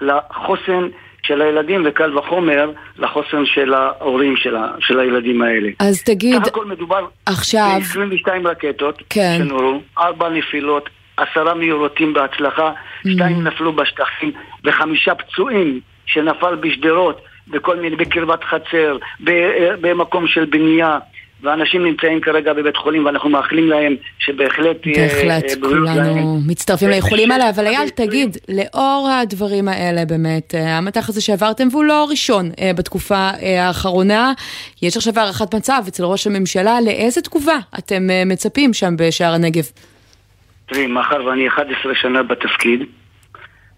לחוסן של הילדים, וקל וחומר לחוסן של ההורים של, ה, של הילדים האלה. אז תגיד, כך הכל מדובר עכשיו... עשרים ושתיים רקטות, כן. שנורו, ארבע נפילות, עשרה מיורותים בהצלחה, שתיים mm-hmm. נפלו בשטחים, וחמישה פצועים שנפל בשדרות, בכל מיני, בקרבת חצר, ב, במקום של בנייה, ואנשים נמצאים כרגע בבית חולים, ואנחנו מאחלים להם שבהחלט... בהחלט, אה, כולנו להם. מצטרפים לאיחולים ש... עליה, אבל אייל, תגיד, לאור הדברים האלה באמת, המתח הזה שעברתם, והוא לא ראשון אה, בתקופה אה, האחרונה, יש עכשיו הערכת מצב אצל ראש הממשלה, לאיזה תגובה אתם אה, מצפים שם בשער הנגב? תראי, מאחר ואני אחת עשרה שנה בתפקיד,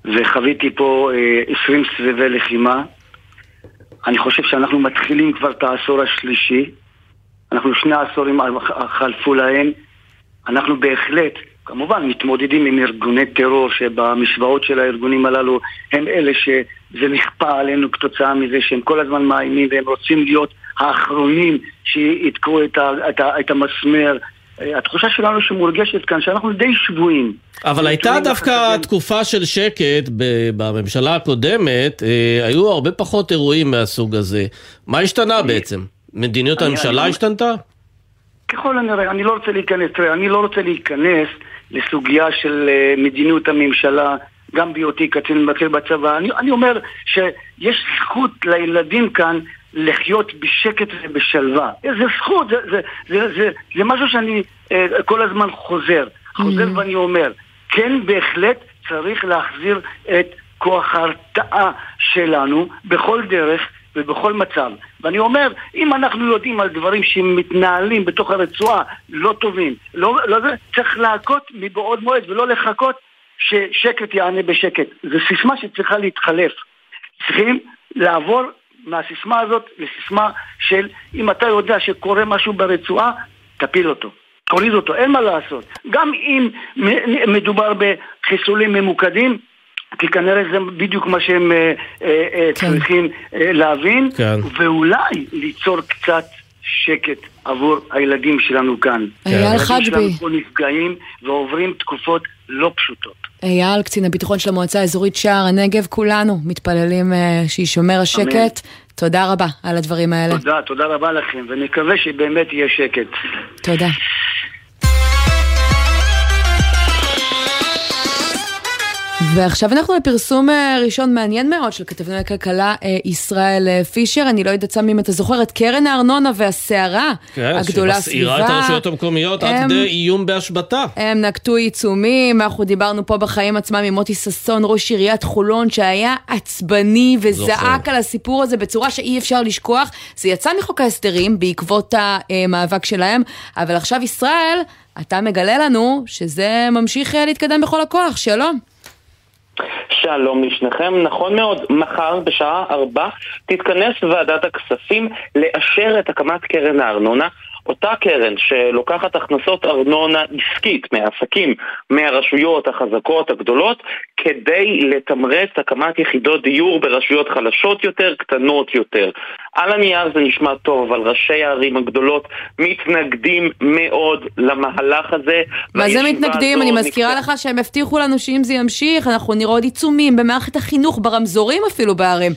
וחוויתי פה אה, עשרים סבבי לחימה, אני חושב שאנחנו מתחילים כבר את העשור השלישי, אנחנו שני עשורים חלפו להם, אנחנו בהחלט, כמובן, מתמודדים עם ארגוני טרור, שבמשוואות של הארגונים הללו, הם אלה שזה נכפה עלינו כתוצאה מזה, שהם כל הזמן מאיימים, והם רוצים להיות האחרונים שיתקעו את, ה, את, ה, את המסמר, התחושה שלנו שמורגשת כאן, שאנחנו די שבועים. אבל הייתה דווקא תקופה של שקט בממשלה הקודמת, היו הרבה פחות אירועים מהסוג הזה. מה השתנה בעצם? מדיניות הממשלה השתנתה? ככל הנראה, אני לא רוצה להיכנס, אני לא רוצה להיכנס לסוגיה של מדיניות הממשלה, גם ביותי קצין בכיר בצבא. אני, אני אומר שיש זכות לילדים כאן לחיות בשקט ובשלווה. זה זכות, זה, זה, זה, זה, זה משהו שאני אה, כל הזמן חוזר. חוזר mm-hmm. ואני אומר, כן בהחלט צריך להחזיר את כוח ההרתעה שלנו בכל דרך ובכל מצב. ואני אומר, אם אנחנו יודעים על דברים שמתנהלים בתוך הרצועה לא טובים, לא, לא, צריך להכות מבעוד מועד ולא לחכות ששקט יענה בשקט. זו סיסמה שצריכה להתחלף. צריכים לעבור מהסיסמה הזאת לסיסמה של אם אתה יודע שקורה משהו ברצועה, תפיל אותו, תוריד אותו, אין מה לעשות. גם אם מדובר בחיסולים ממוקדים, כי כנראה זה בדיוק מה שהם צריכים להבין, ואולי ליצור קצת שקט עבור הילדים שלנו כאן. אייל חשביה. הילדים שלנו נפגעים ועוברים תקופות לא פשוטות. אייל, קצין הביטחון של המועצה האזורית שער הנגב, כולנו מתפללים שישומר השקט. תודה רבה על הדברים האלה. תודה, תודה רבה לכם, ונקווה שבאמת יהיה שקט. תודה. ועכשיו אנחנו לפרסום ראשון מעניין מאוד של כתבנו הכלכלה ישראל פישר. אני לא יודעת אם אתה זוכר את קרן הארנונה והסערה הגדולה סביבה. שמסעירה את הרשויות המקומיות עד איום בהשבתה. הם נקטו עיצומים, אנחנו דיברנו פה בחיים עצמם עם מוטי ססון, ראש עיריית חולון, שהיה עצבני וזעק על הסיפור הזה בצורה שאי אפשר לשכוח. זה יצא מחוק ההסדרים בעקבות המאבק שלהם, אבל עכשיו ישראל, אתה מגלה לנו שזה ממשיך להתקדם בכל הכוח. שלום. שלום לשניכם, נכון מאוד. מחר בשעה ארבע תתכנס ועדת הכספים לאשר את הקמת קרן הארנונה, אותה קרן שלוקחת הכנסות ארנונה עסקית מהעסקים, מהרשויות החזקות הגדולות, כדי לתמרץ הקמת יחידות דיור ברשויות חלשות יותר, קטנות יותר. על הנייר זה נשמע טוב, אבל ראשי הערים הגדולות מתנגדים מאוד למהלך הזה. מה זה מתנגדים? אני מזכירה לך שהם הבטיחו לנו שאם זה ימשיך, אנחנו נראה עוד עיצומים במערכת החינוך, ברמזורים אפילו בערים.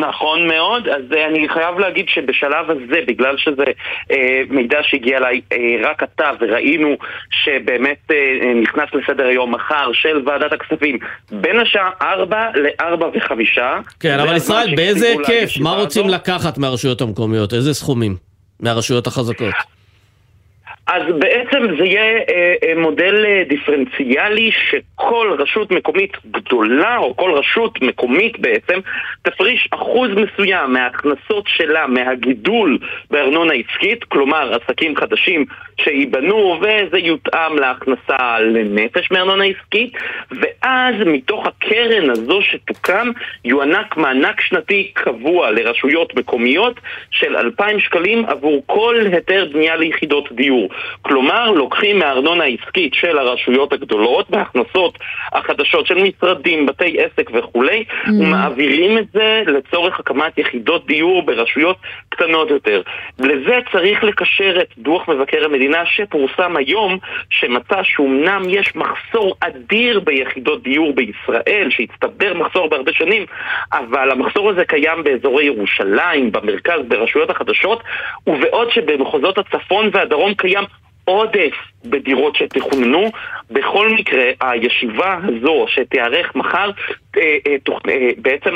נכון מאוד, אז אני חייב להגיד שבשלב הזה, בגלל שזה אה, מידע שהגיע אליי אה, רק עתה, וראינו שבאמת אה, נכנס לסדר היום מחר של ועדת הכספים, בין השעה ארבע לארבע וחמישה. כן, אבל ישראל, באיזה היקף? מה רוצים הזאת? לקחת מהרשויות המקומיות? איזה סכומים? מהרשויות החזקות? אז בעצם זה יהיה אה, מודל אה, דיפרנציאלי שכל רשות מקומית גדולה או כל רשות מקומית בעצם תפריש אחוז מסוים מההכנסות שלה מהגידול בארנונה עסקית, כלומר עסקים חדשים שיבנו, וזה יותאם להכנסה לנפש מארנונה עסקית, ואז מתוך הקרן הזו שתוקם יוענק מענק שנתי קבוע לרשויות מקומיות של אלפיים שקלים עבור כל היתר בנייה ליחידות דיור. כלומר, לוקחים מהארנונה העסקית של הרשויות הגדולות, בהכנסות החדשות של משרדים, בתי עסק וכולי, mm. ומעבירים את זה לצורך הקמת יחידות דיור ברשויות קטנות יותר. לזה צריך לקשר את דוח מבקר המדינה שפורסם היום, שמצא שאומנם יש מחסור אדיר ביחידות דיור בישראל, שהצטבר מחסור בהרבה שנים, אבל המחסור הזה קיים באזורי ירושלים, במרכז, ברשויות החדשות, ובעוד שבמחוזות הצפון והדרום קיים עודף בדירות שתכוננו. בכל מקרה, הישיבה הזו שתיארך מחר, בעצם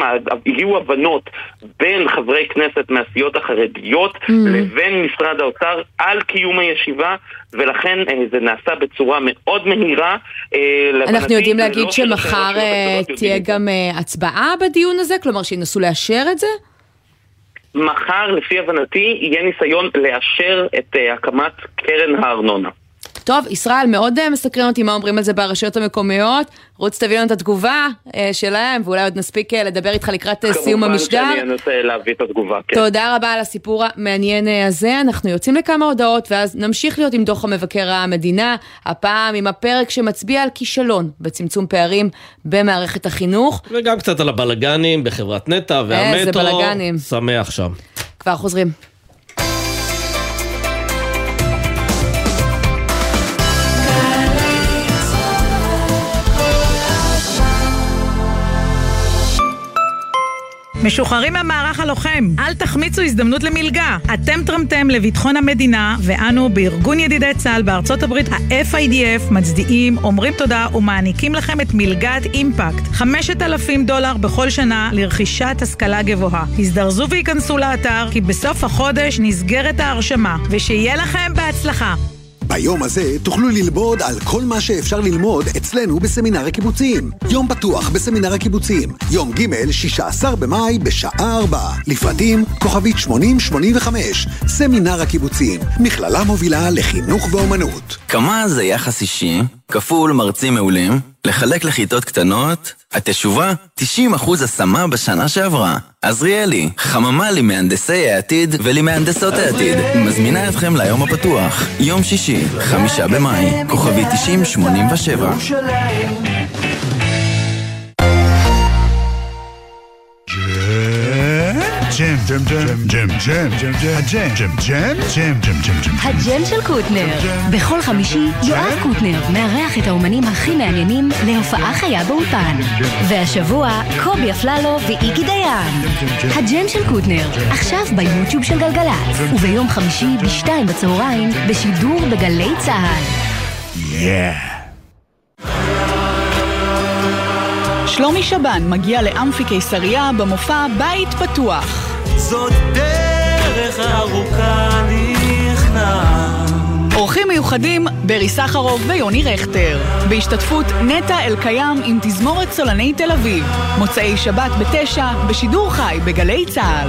יהיו הבנות בין חברי כנסת מהסיעות החרדיות לבין משרד האוצר על קיום הישיבה, ולכן זה נעשה בצורה מאוד מהירה. אנחנו יודעים להגיד שמחר תהיה גם הצבעה בדיון הזה, כלומר שינסו לאשר את זה? מחר, לפי הבנתי, יהיה ניסיון לאשר את uh, הקמת קרן הארנונה. טוב, ישראל, מאוד uh, מסקרן אותי מה אומרים על זה ברשויות המקומיות. רוץ, תביא לנו את התגובה uh, שלהם, ואולי עוד נספיק uh, לדבר איתך לקראת uh, סיום המשדר. כמובן שאני אנסה להביא את התגובה, כן. תודה רבה על הסיפור המעניין הזה. אנחנו יוצאים לכמה הודעות, ואז נמשיך להיות עם דוח המבקר המדינה, הפעם עם הפרק שמצביע על כישלון בצמצום פערים במערכת החינוך. וגם קצת על הבלגנים בחברת נטה והמטרו. איזה בלגנים. שמח שם. כבר חוזרים. משוחררים מהמערך הלוחם, אל תחמיצו הזדמנות למלגה. אתם תרמתם לביטחון המדינה, ואנו בארגון ידידי צהל בארצות הברית, ה-אף איי די אף, מצדיעים, אומרים תודה ומעניקים לכם את מלגת אימפקט, חמשת אלפים דולר בכל שנה לרכישת השכלה גבוהה. הזדרזו והיכנסו לאתר, כי בסוף החודש נסגרת ההרשמה, ושיהיה לכם בהצלחה. ביום הזה תוכלו ללמוד על כל מה שאפשר ללמוד אצלנו בסמינר הקיבוצים. יום פתוח בסמינר הקיבוצים. יום ג' שישה עשר במאי בשעה ארבע. לפרטים כוכבית שמונים שמונים וחמש. סמינר הקיבוצים. מכללה מובילה לחינוך ואומנות. כמה זה יחס אישי? כפול מרצים מעולים? לחלק לכיתות קטנות? התשובה, תשעים אחוז השמה בשנה שעברה. אז ריאלי, חממה למהנדסי העתיד ולמהנדסות העתיד. מזמינה אתכם ליום הפתוח. יום שישי, חמישה במאי, כוכבי תשעים שמונים ושבע. ג'ם, ג'ם, ג'ם, ג'ם, ג'ם, ג'ם, ג'ם, ג'ם, ג'ם, ג'ם, ג'ם, ג'ם. הג'ם של קוטנר. בכל חמישי, יואב קוטנר מארח את האומנים הכי מעניינים להופעה חיה באולפן. והשבוע, קובי אפללו ואיגי דיין. הג'ם של קוטנר, עכשיו ביוטיוב של גלגלץ, וביום חמישי בשתיים בצהריים, בשידור בגלי צהל. יאה. שלומי שבן מגיע לאמפי קיסריה במופע בית פתוח. זאת דרך ארוכה נכנעת. אורחים מיוחדים ברי סחרוב ויוני רכטר. בהשתתפות נטה אל קיים עם תזמורת סולני תל אביב. מוצאי שבת בתשע בשידור חי בגלי צהל.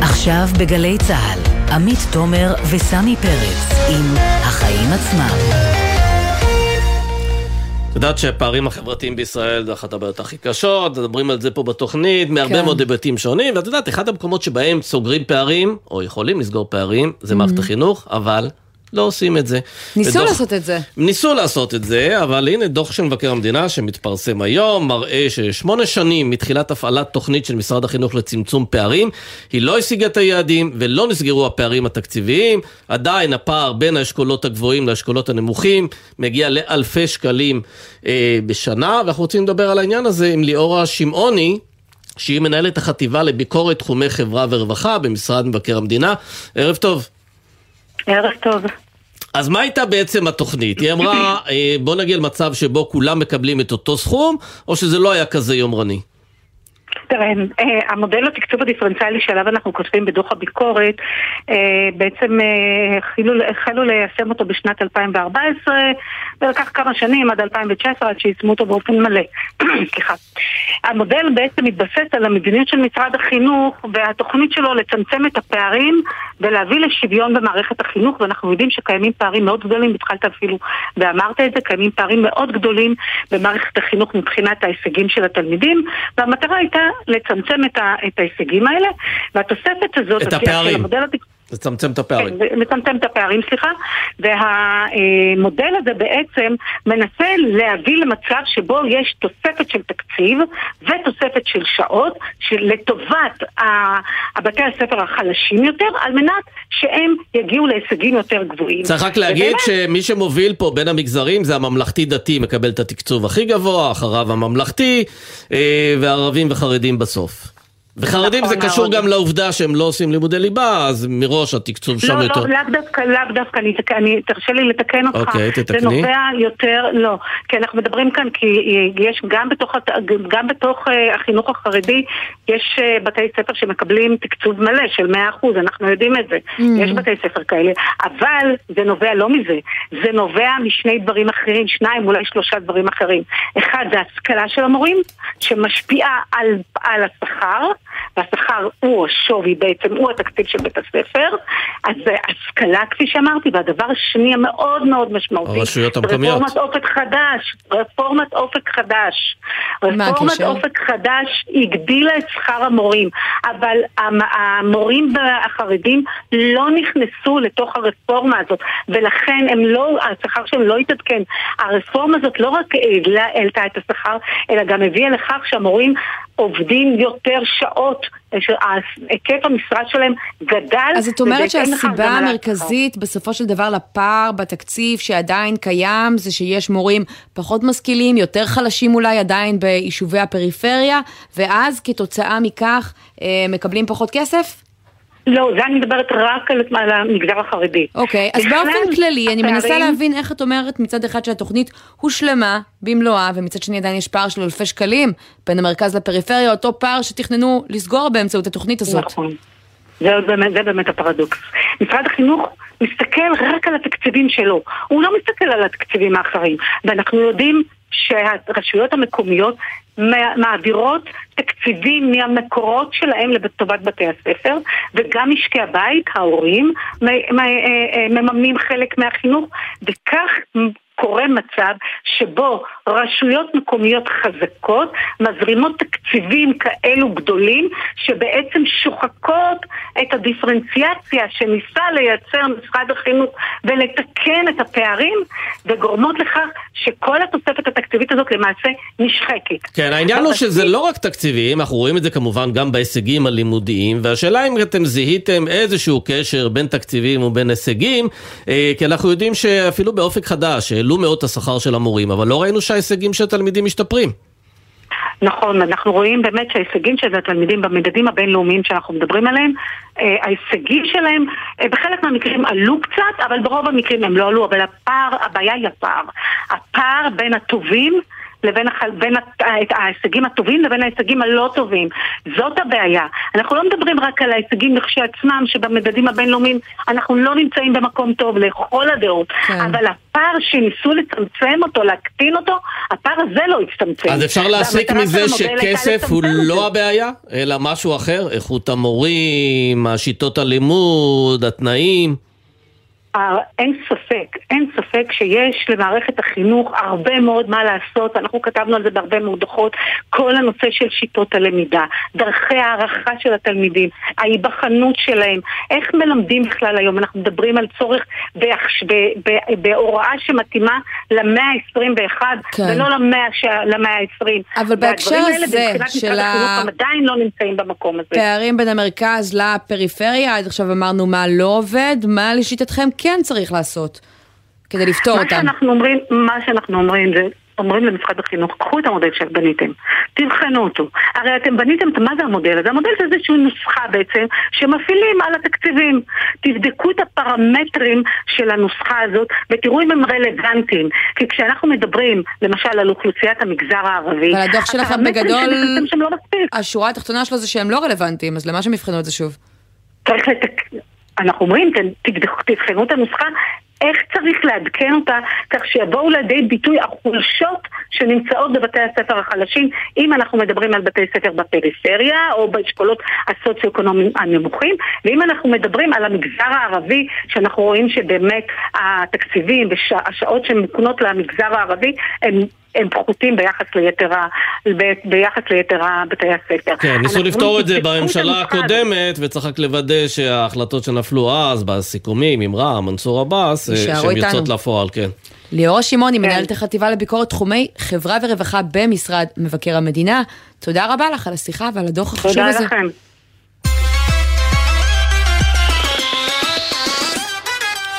עכשיו בגלי צהל, עמית תומר וסמי פרץ עם החיים עצמם. את יודעת שהפערים החברתיים בישראל זה אחת הבעיות הכי קשות, מדברים על זה פה בתוכנית, מהרבה מאוד היבטים שונים, ואת יודעת, אחד המקומות שבהם סוגרים פערים, או יכולים לסגור פערים, זה מערכת החינוך, אבל לא עושים את זה. ניסו לעשות את זה. ניסו לעשות את זה, אבל הנה דוח של מבקר המדינה שמתפרסם היום, מראה ששמונה שנים מתחילת הפעלת תוכנית של משרד החינוך לצמצום פערים, היא לא השיגה את היעדים ולא נסגרו הפערים התקציביים, עדיין הפער בין האשכולות הגבוהים לאשכולות הנמוכים, מגיע לאלפי שקלים אה, בשנה, ואנחנו רוצים לדבר על העניין הזה עם ליאורה שמעוני, שהיא מנהלת החטיבה לביקורת תחומי חברה ורווחה במשרד מבקר המדינה. ערב טוב. ערב טוב. אז מה הייתה בעצם התוכנית? היא אמרה, בוא נגיע למצב שבו כולם מקבלים את אותו סכום, או שזה לא היה כזה יומרני? תראה, המודל התקצוב הדיפרנציאלי שעליו אנחנו כותבים בדוח הביקורת, בעצם החלו ליישם אותו בשנת אלפיים וארבע עשרה, ולקח כמה שנים עד אלפיים ותשע עשרה עד שיישמו אותו באופן מלא. סליחה. המודל בעצם מתבסס על המדיניות של משרד החינוך והתוכנית שלו לצמצם את הפערים ולהביא לשוויון במערכת החינוך, ואנחנו יודעים שקיימים פערים מאוד גדולים, התחלת אפילו ואמרת את זה, קיימים פערים מאוד גדולים במערכת החינוך מבחינת ההישגים של התלמידים, והמטרה הייתה לצמצם את, ה, את ההישגים האלה, והתוספת הזאת... את הפערים. לצמצם את הפערים. לצמצם את הפערים, סליחה. והמודל הזה בעצם מנסה להביא למצב שבו יש תוספת של תקציב ותוספת של שעות לטובת הבתי הספר החלשים יותר, על מנת שהם יגיעו להישגים יותר גבוהים. צריך רק להגיד שמי שמוביל פה בין המגזרים זה הממלכתי דתי, מקבל את התקצוב הכי גבוה, אחריו הממלכתי, והערבים וחרדים בסוף. וחרדים זה קשור גם לעובדה שהם לא עושים לימודי ליבה, אז מראש התקצוב שם יותר... לא, לא, לאו דווקא, לאו דווקא, אני תרשה לי לתקן אותך. אוקיי, תתקני. זה נובע יותר, לא. כי אנחנו מדברים כאן, כי יש גם בתוך, גם בתוך החינוך החרדי, יש בתי ספר שמקבלים תקצוב מלא של מאה אחוז, אנחנו יודעים את זה. יש בתי ספר כאלה. אבל זה נובע לא מזה. זה נובע משני דברים אחרים, שניים, אולי שלושה דברים אחרים. אחד, זה השכלה של המורים, שמשפיעה על, על השכר, והשכר הוא השווי בעצם, הוא התקציב של בית הספר, אז זה השכלה כפי שאמרתי, והדבר השני המאוד מאוד משמעותי, רפורמת אופק חדש, רפורמת אופק חדש, רפורמת אופק חדש הגדילה את שכר המורים, אבל המורים החרדים לא נכנסו לתוך הרפורמה הזאת, ולכן הם לא, השכר שלהם לא התעדכן. הרפורמה הזאת לא רק העלתה את השכר, אלא גם הביאה לכך שהמורים עובדים יותר שעות, מאות, היקף המשרד שלהם גדל. אז זאת אומרת שהסיבה המרכזית בסופו של דבר לפער בתקציב שעדיין קיים, זה שיש מורים פחות משכילים, יותר חלשים אולי עדיין ביישובי הפריפריה, ואז כתוצאה מכך מקבלים פחות כסף? לא, זה אני מדברת רק על המגזר החרדי. אוקיי, אז באופן כללי, אני מנסה להבין איך את אומרת מצד אחד שהתוכנית הושלמה במלואה, ומצד שני עדיין יש פער של אלפי שקלים בין המרכז לפריפריה, אותו פער שתכננו לסגור באמצעות התוכנית הזאת. נכון, זה באמת הפרדוקס. משרד החינוך מסתכל רק על התקציבים שלו, הוא לא מסתכל על התקציבים האחרים, ואנחנו יודעים שהרשויות המקומיות מעבירות תקציבים מהמקורות שלהם לטובת בתי הספר, וגם משקי הבית, ההורים, מממנים חלק מהחינוך, וכך קורה מצב שבו רשויות מקומיות חזקות מזרימות תקציבים כאלו גדולים שבעצם שוחקות את הדיפרנציאציה שניסה לייצר משרד החינוך ולתקן את הפערים, וגורמות לכך שכל התוספת התקציבית הזאת למעשה נשחקת. כן, העניין הוא שזה לא רק תקציבים, אנחנו רואים את זה כמובן גם בהישגים הלימודיים, והשאלה אם אתם זיהיתם איזשהו קשר בין תקציבים ובין הישגים, כי אנחנו יודעים שאפילו באופק חדש לא מאוד את השכר של המורים, אבל לא ראינו שההישגים של התלמידים משתפרים. נכון, אנחנו רואים באמת שההישגים של התלמידים במדדים הבינלאומיים שאנחנו מדברים עליהם, ההישגים שלהם בחלק מהמקרים עלו קצת, אבל ברוב המקרים הם לא עלו, אבל הפער, הבעיה היא הפער. הפער בין הטובים לבין בין ההישגים הטובים לבין ההישגים הלא טובים. זאת הבעיה. אנחנו לא מדברים רק על ההישגים כשעצמם, שבמדדים הבינלאומיים אנחנו לא נמצאים במקום טוב לכל הדעות. כן. אבל הפער שניסו לצמצם אותו, להקטין אותו, הפער הזה לא יצטמצם. אז אפשר להסיק מזה שכסף הוא לא הבעיה, אלא משהו אחר? איכות המורים, השיטות הלימוד, התנאים? אין ספק, אין ספק שיש למערכת החינוך הרבה מאוד מה לעשות, אנחנו כתבנו על זה בהרבה מאוד דוחות, כל הנושא של שיטות הלמידה, דרכי הערכה של התלמידים, ההיבחנות שלהם, איך מלמדים בכלל היום, אנחנו מדברים על צורך בהוראה שמתאימה למאה ה-עשרים ואחת ולא למאה ה-עשרים. אבל בהקשר הזה של עדיין לא נמצאים במקום הזה. פערים בין המרכז לפריפריה, עד עכשיו אמרנו מה לא עובד, מה לשיטתכם כן צריך לעשות כדי לפתור מה אותם. שאנחנו אומרים, מה שאנחנו אומרים זה, אומרים למשרד החינוך, קחו את המודל שבניתם, תבחנו אותו. הרי אתם בניתם, מה זה המודל הזה? המודל זה איזושהי נוסחה בעצם, שמפעילים על התקציבים. תבדקו את הפרמטרים של הנוסחה הזאת, ותראו אם הם רלוונטיים. כי כשאנחנו מדברים, למשל, על אוכלוסיית המגזר הערבי, אבל הדוח שלכם בגדול, לא השורה התחתונה שלו זה שהם לא רלוונטיים, אז למה שמבחנו את זה שוב? צריך לתקציב. אנחנו אומרים, תבחנו את הנוסחה, איך צריך לעדכן אותה, כך שיבואו לידי ביטוי החולשות שנמצאות בבתי הספר החלשים, אם אנחנו מדברים על בתי ספר בפריפריה, או באשכולות הסוציו-אקונומיים הנמוכים, ואם אנחנו מדברים על המגזר הערבי, שאנחנו רואים שבאמת התקציבים והשעות שמוקנות למגזר הערבי, הם... הם פחותים ביחס ליתרה, ביחס ליתרה בתי הספר. כן, ניסו לפתור את זה בממשלה הקודמת, וצריך רק לוודא שההחלטות שנפלו אז, בסיכומים, אמרה, מנסור עבאס, שהן יוצאות לפועל, כן. ליאורה שימוני, מנהלת החטיבה לביקורת תחומי חברה ורווחה במשרד מבקר המדינה, תודה רבה לך על השיחה ועל הדוח החשוב הזה. תודה לכם.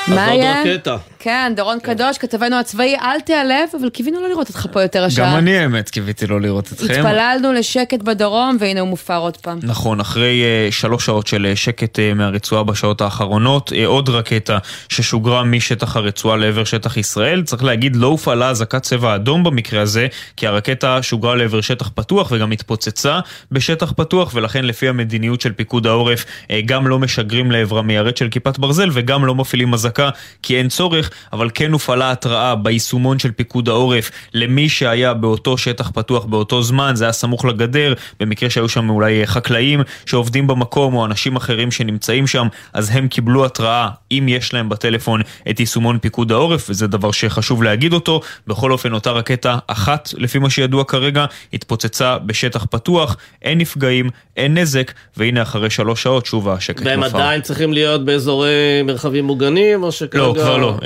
מה היה? כן, דורון קדוש, כתבנו הצבאי, אל תיעלב, אבל קיווינו לא לראות אותך פה יותר השעה. גם אני אמת קיוויתי לא לראות אתכם. התפללנו לשקט בדרום, והנה הוא מופר עוד פעם. נכון, אחרי שלוש שעות של שקט מהרצועה בשעות האחרונות, עוד רקטה ששוגרה משטח הרצועה לעבר שטח ישראל, צריך להגיד לא הופעלה אזעקת צבע אדום במקרה הזה, כי הרקטה שוגרה לעבר שטח פתוח, וגם התפוצצה בשטח פתוח, ולכן לפי המדיניות של פיקוד העורף, גם לא משגרים לעברה מירט של כיפת ברזל, וגם לא מפעילים אזעקה, כי אין צורך. אבל כן הופעלה התראה ביישומון של פיקוד העורף למי שהיה באותו שטח פתוח באותו זמן, זה היה סמוך לגדר, במקרה שהיו שם אולי חקלאים שעובדים במקום או אנשים אחרים שנמצאים שם, אז הם קיבלו התראה אם יש להם בטלפון את יישומון פיקוד העורף, וזה דבר שחשוב להגיד אותו. בכל אופן, אותה רקטה אחת, לפי מה שידוע כרגע, התפוצצה בשטח פתוח, אין נפגעים, אין נזק, והנה אחרי שלוש שעות שוב השקט נופל. והם עדיין צריכים להיות באזורי מרחבים מוגנים, או שכרגע... לא, כבר לא.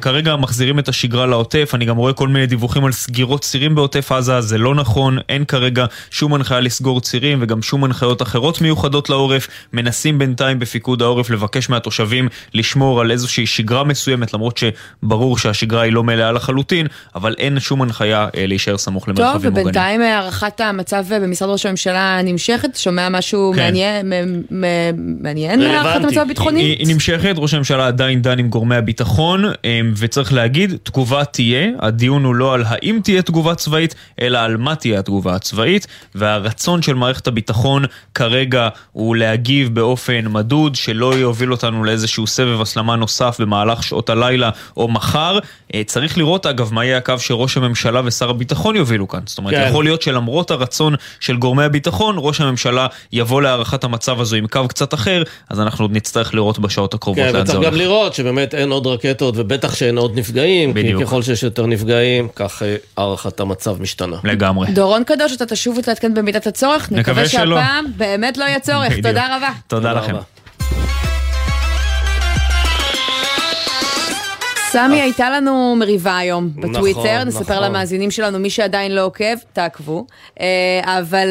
כרגע מחזירים את השגרה לעוטף, אני גם רואה כל מיני דיווחים על סגירות צירים בעוטף עזה, זה לא נכון, אין כרגע שום הנחיה לסגור צירים, וגם שום הנחיות אחרות מיוחדות לעורף, מנסים בינתיים בפיקוד העורף לבקש מהתושבים לשמור על איזושהי שגרה מסוימת, למרות שברור שהשגרה היא לא מלאה לחלוטין, אבל אין שום הנחיה להישאר סמוך למרחבים מוגנים. טוב, ובינתיים הערכת המצב במשרד ראש הממשלה נמשכת, שומע משהו מעניין, מעניין הערכת המצב הביטחונית? היא נמשכת, ראש הממשלה עדיין דן עם גורמי הביטחון, וצריך להגיד, תגובה תהיה, הדיון הוא לא על האם תהיה תגובה צבאית, אלא על מה תהיה התגובה הצבאית, והרצון של מערכת הביטחון כרגע הוא להגיב באופן מדוד, שלא יוביל אותנו לאיזשהו סבב הסלמה נוסף במהלך שעות הלילה או מחר. צריך לראות, אגב, מה יהיה הקו שראש הממשלה ושר הביטחון יובילו כאן. זאת אומרת, יכול להיות שלמרות הרצון של גורמי הביטחון, ראש הממשלה יבוא להערכת המצב הזו עם קו קצת אחר, אז אנחנו נצטרך לראות בשעות הקרובות. כן, וצריך גם לראות שבאמת אין עוד רקטות, ובטח שאין עוד נפגעים, כי ככל שיש יותר נפגעים, כך הערכת המצב משתנה. לגמרי. דורון קדוש, אתה תשוב ותעדכן במידת הצורך, נקווה שהפעם באמת לא יהיה צורך. תודה רבה. תודה לכם. סמי, הייתה לנו מריבה היום בטוויטר, נספר למאזינים שלנו, מי שעדיין לא עוקב, תעקבו, אבל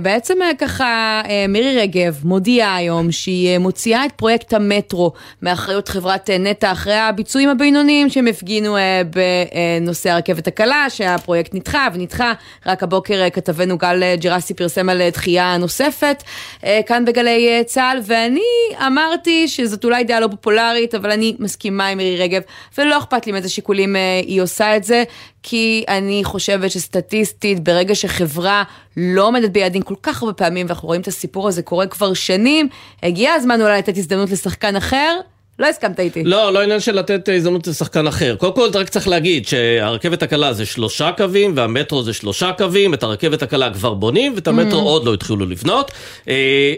בעצם ככה מירי רגב מודיעה היום שהיא מוציאה את פרויקט המטרו מאחריות חברת נטה אחרי הביצועים הבינוניים שהם הפגינו בנושא הרכבת הקלה, שהפרויקט נדחה ונדחה, רק הבוקר כתבנו גל ג'רסי פרסם על דחייה נוספת כאן בגלי צהל, ואני אמרתי שזאת אולי דעה לא פופולרית, אבל אני מסכימה עם מירי רגב, ולא אכפת לי מאיזה שיקולים היא עושה את זה, כי אני חושבת שסטטיסטית, ברגע שחברה לא עומדת ביעדים כל כך הרבה פעמים, ואנחנו רואים את הסיפור הזה קורה כבר שנים, הגיע הזמן אולי לתת הזדמנות לשחקן אחר, לא הסכמת איתי. לא, לא עניין של לתת הזדמנות לשחקן אחר. קודם כל, רק צריך להגיד שהרכבת הקלה זה שלושה קווים, והמטרו זה שלושה קווים, את הרכבת הקלה כבר בונים, ואת המטרו עוד לא התחילו לבנות,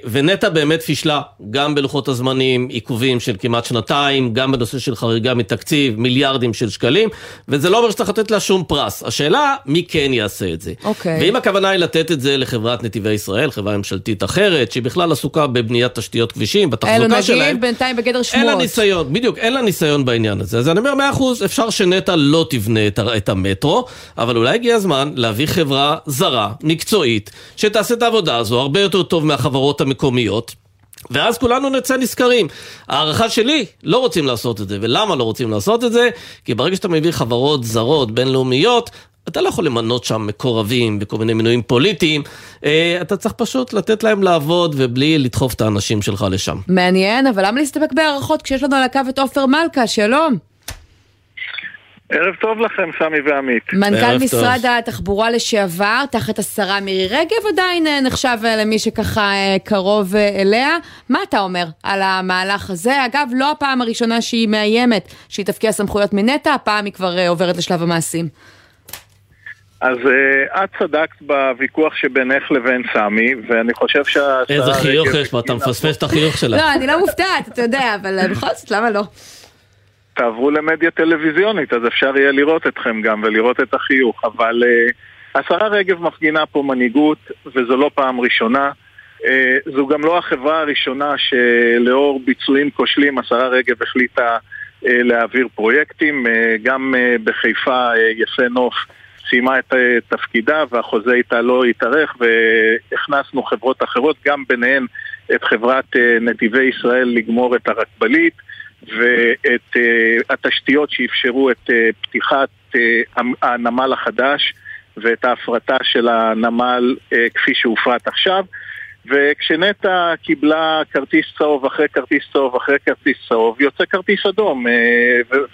ונטה באמת פישלה, גם בלוחות הזמנים, עיכובים של כמעט שנתיים, גם בנושא של חריגה מתקציב, מיליארדים של שקלים, וזה לא אומר שצריך לתת לה שום פרס. השאלה, מי כן יעשה את זה? אוקיי. ואם הכוונה היא לתת את זה לחברת נתיבי ישראל, חברה ממשלתית אחרת, שהיא בכלל עסוקה בבניית תשתיות כבישים, בתחזוקה שלהם, ניסיון, בדיוק, אין לה ניסיון בעניין הזה. אז אני אומר מאה אחוז, אפשר שנטה לא תבנה את, את המטרו, אבל אולי הגיע הזמן להביא חברה זרה, מקצועית, שתעשה את העבודה הזו הרבה יותר טוב מהחברות המקומיות, ואז כולנו נצא נזכרים. הערכה שלי, לא רוצים לעשות את זה. ולמה לא רוצים לעשות את זה? כי ברגע שאתה מביא חברות זרות, בינלאומיות, אתה לא יכול למנות שם מקורבים וכל מיני מינויים פוליטיים, אתה צריך פשוט לתת להם לעבוד ובלי לדחוף את האנשים שלך לשם. מעניין, אבל למה להסתפק בערכות כשיש לנו על הקו את עופר מלכה? שלום. ערב טוב לכם, סמי ועמית. מנכ"ל משרד התחבורה לשעבר, תחת השרה מירי רגב, עדיין נחשב למי שככה קרוב אליה. מה אתה אומר על המהלך הזה? אגב, לא הפעם הראשונה שהיא מאיימת, שהיא תפקיע סמכויות מנטה, הפעם היא כבר עוברת לשלב המעשים. אז את צדקת בוויכוח שבינך לבין סמי, ואני חושב שה... איזה חיוך יש, ואתה מפספס את החיוך שלה. לא, אני לא מופתעת, אתה יודע, אבל בכל זאת, למה לא? תעברו למדיה טלוויזיונית, אז אפשר יהיה לראות אתכם גם, ולראות את החיוך, אבל השרה רגב מפגינה פה מנהיגות, וזו לא פעם ראשונה, זו גם לא החברה הראשונה שלאור ביצועים כושלים, השרה רגב החליטה להעביר פרויקטים, גם בחיפה יפה נוף, סיימה את תפקידה והחוזה איתה לא התארך, והכנסנו חברות אחרות, גם ביניהן את חברת נתיבי ישראל לגמור את הרכבלית, ואת התשתיות שאפשרו את פתיחת הנמל החדש, ואת ההפרטה של הנמל כפי שהופרט עכשיו, וכשנטה קיבלה כרטיס צהוב אחרי כרטיס צהוב אחרי כרטיס צהוב, יוצא כרטיס אדום,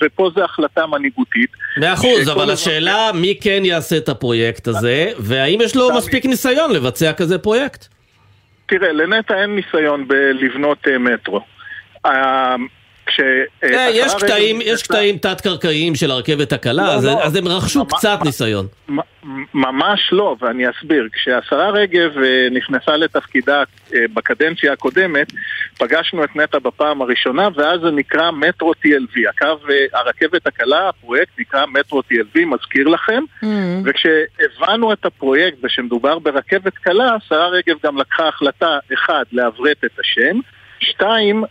ופה זו החלטה מנהיגותית. מאה אחוז, אבל השאלה מי כן יעשה את הפרויקט הזה, והאם יש לו מספיק ניסיון לבצע כזה פרויקט? תראה, לנטה אין ניסיון בלבנות מטרו. יש קטעים תת-קרקעיים של הרכבת הקלה, אז הם רכשו קצת ניסיון. ממש לא, ואני אסביר. כשהשרה רגב נכנסה לתפקידה בקדנציה הקודמת, פגשנו את נטה בפעם הראשונה, ואז זה נקרא מטרו טי אל וי. הקו הרכבת הקלה, הפרויקט נקרא מטרו טי אל וי, מזכיר לכם. וכשהבנו את הפרויקט ושמדובר ברכבת קלה, השרה רגב גם לקחה החלטה, אחד, להברת את השם, שתיים,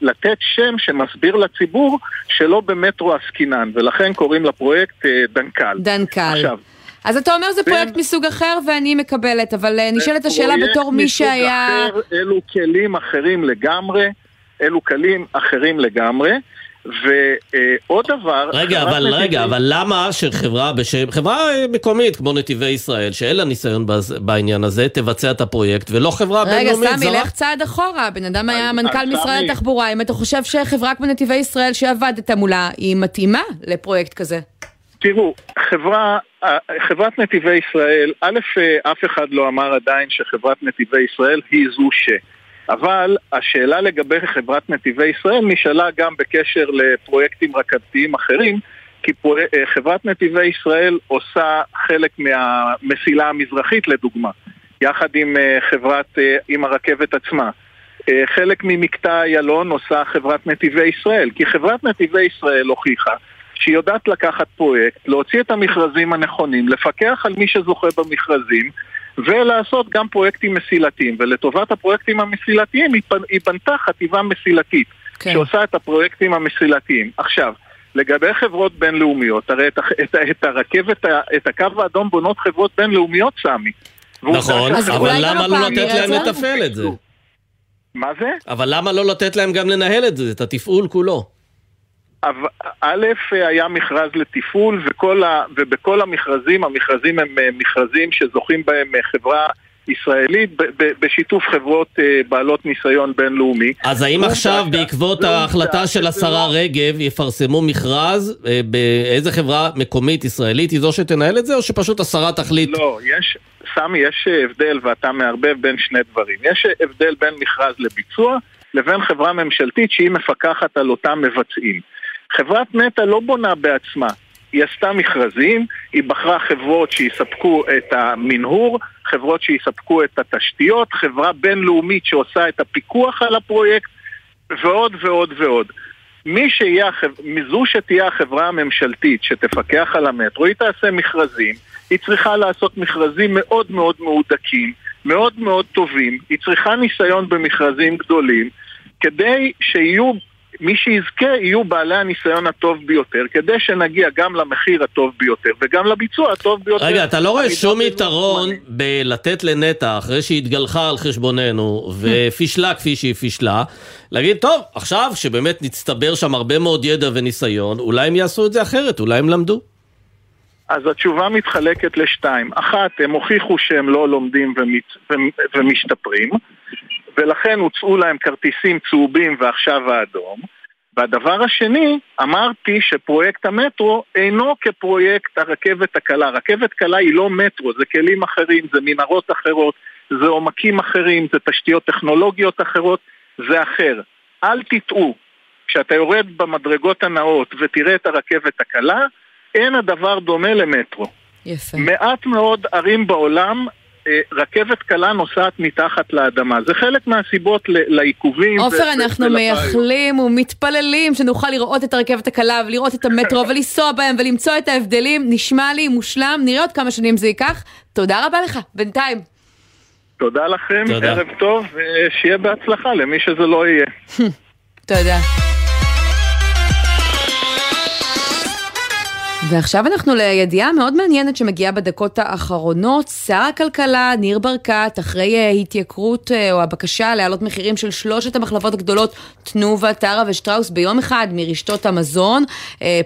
לתת שם שמסביר לציבור שלא במטרו עסקינן, ולכן קוראים לפרויקט דנקל. דנקל. עכשיו, אז אתה אומר זה פרויקט מסוג אחר ואני מקבלת, אבל נשאלת השאלה בתור מי שהיה... פרויקט מסוג אחר, אלו כלים אחרים לגמרי, אלו כלים אחרים לגמרי, ועוד דבר... רגע, אבל רגע, אבל למה שחברה בשם, חברה מקומית כמו נתיבי ישראל, שאין לה ניסיון בעניין הזה, תבצע את הפרויקט, ולא חברה בינלאומית. רגע, סמי, לך צעד אחורה, בן אדם היה מנכ"ל משרד התחבורה, אם אתה חושב שחברה כמו נתיבי ישראל שעבדת מולה, היא מתאימה לפרויקט כזה? תראו, חברה, חברת נתיבי ישראל, א', אף אחד לא אמר עדיין שחברת נתיבי ישראל היא זו ש... אבל השאלה לגבי חברת נתיבי ישראל נשאלה גם בקשר לפרויקטים רכבתיים אחרים, כי חברת נתיבי ישראל עושה חלק מהמסילה המזרחית לדוגמה, יחד עם חברת, עם הרכבת עצמה. חלק ממקטע ילון עושה חברת נתיבי ישראל, כי חברת נתיבי ישראל הוכיחה שהיא יודעת לקחת פרויקט, להוציא את המכרזים הנכונים, לפקח על מי שזוכה במכרזים, ולעשות גם פרויקטים מסילתיים, ולטובת הפרויקטים המסילתיים היא בנתה חטיבה מסילתית, okay. שעושה את הפרויקטים המסילתיים. עכשיו, לגבי חברות בינלאומיות, הרי את, את, את הרכבת, את הקו האדום בונות חברות בינלאומיות, סמי. נכון, אבל למה לא לתת להם לתפעל את זה? מה זה? אבל למה לא לתת להם גם לנהל את זה, את התפעול כולו? א', היה מכרז לתפעול, וכל ה, ובכל המכרזים, המכרזים הם מכרזים שזוכים בהם חברה ישראלית, ב, ב, בשיתוף חברות בעלות ניסיון בינלאומי. אז האם עכשיו בעקבות ההחלטה של השרה רגב יפרסמו מכרז באיזה חברה מקומית ישראלית היא זו שתנהל את זה, או שפשוט השרה תחליט? לא, יש, סמי, יש הבדל, ואתה מערבב בין שני דברים. יש הבדל בין מכרז לביצוע לבין חברה ממשלתית שהיא מפקחת על אותם מבצעים. חברת נטה לא בונה בעצמה, היא עשתה מכרזים, היא בחרה חברות שיספקו את המנהור, חברות שיספקו את התשתיות, חברה בינלאומית שעושה את הפיקוח על הפרויקט, ועוד ועוד ועוד. מי שיהיה, מזו שתהיה החברה הממשלתית שתפקח על המטרו, היא תעשה מכרזים, היא צריכה לעשות מכרזים מאוד מאוד מעודקים, מאוד מאוד טובים, היא צריכה ניסיון במכרזים גדולים, כדי שיהיו מי שיזכה יהיו בעלי הניסיון הטוב ביותר, כדי שנגיע גם למחיר הטוב ביותר, וגם לביצוע הטוב ביותר. רגע, אתה לא רואה שום יתרון בלתת לנטה, אחרי שהתגלחה על חשבוננו, ופישלה כפי שהיא פישלה, להגיד, טוב, עכשיו שבאמת נצטבר שם הרבה מאוד ידע וניסיון, אולי הם יעשו את זה אחרת, אולי הם למדו? אז התשובה מתחלקת לשתיים. אחת, הם הוכיחו שהם לא לומדים ומשתפרים, ולכן הוצאו להם כרטיסים צהובים ועכשיו האדום. והדבר השני, אמרתי שפרויקט המטרו אינו כפרויקט הרכבת הקלה. רכבת קלה היא לא מטרו, זה כלים אחרים, זה מנהרות אחרות, זה עומקים אחרים, זה תשתיות טכנולוגיות אחרות, זה אחר. אל תטעו, כשאתה יורד במדרגות הנאות ותראה את הרכבת הקלה, אין הדבר דומה למטרו. יפה. מעט מאוד ערים בעולם רכבת קלה נוסעת מתחת לאדמה. זה חלק מהסיבות לעיכובים. עופר, אנחנו מייחלים ומתפללים שנוכל לראות את הרכבת הקלה ולראות את המטרו ולנסוע בהם ולמצוא את ההבדלים. נשמע לי מושלם. נראה עוד כמה שנים זה ייקח. תודה רבה לך. בינתיים. תודה לכם. ערב טוב. ושיהיה בהצלחה למי שזה לא יהיה. תודה. ועכשיו אנחנו לידיעה מאוד מעניינת שמגיעה בדקות האחרונות. שר הכלכלה ניר ברקת, אחרי התייקרות או הבקשה להעלות מחירים של שלושת המחלבות הגדולות, תנובה, טרה ושטראוס ביום אחד מרשתות המזון,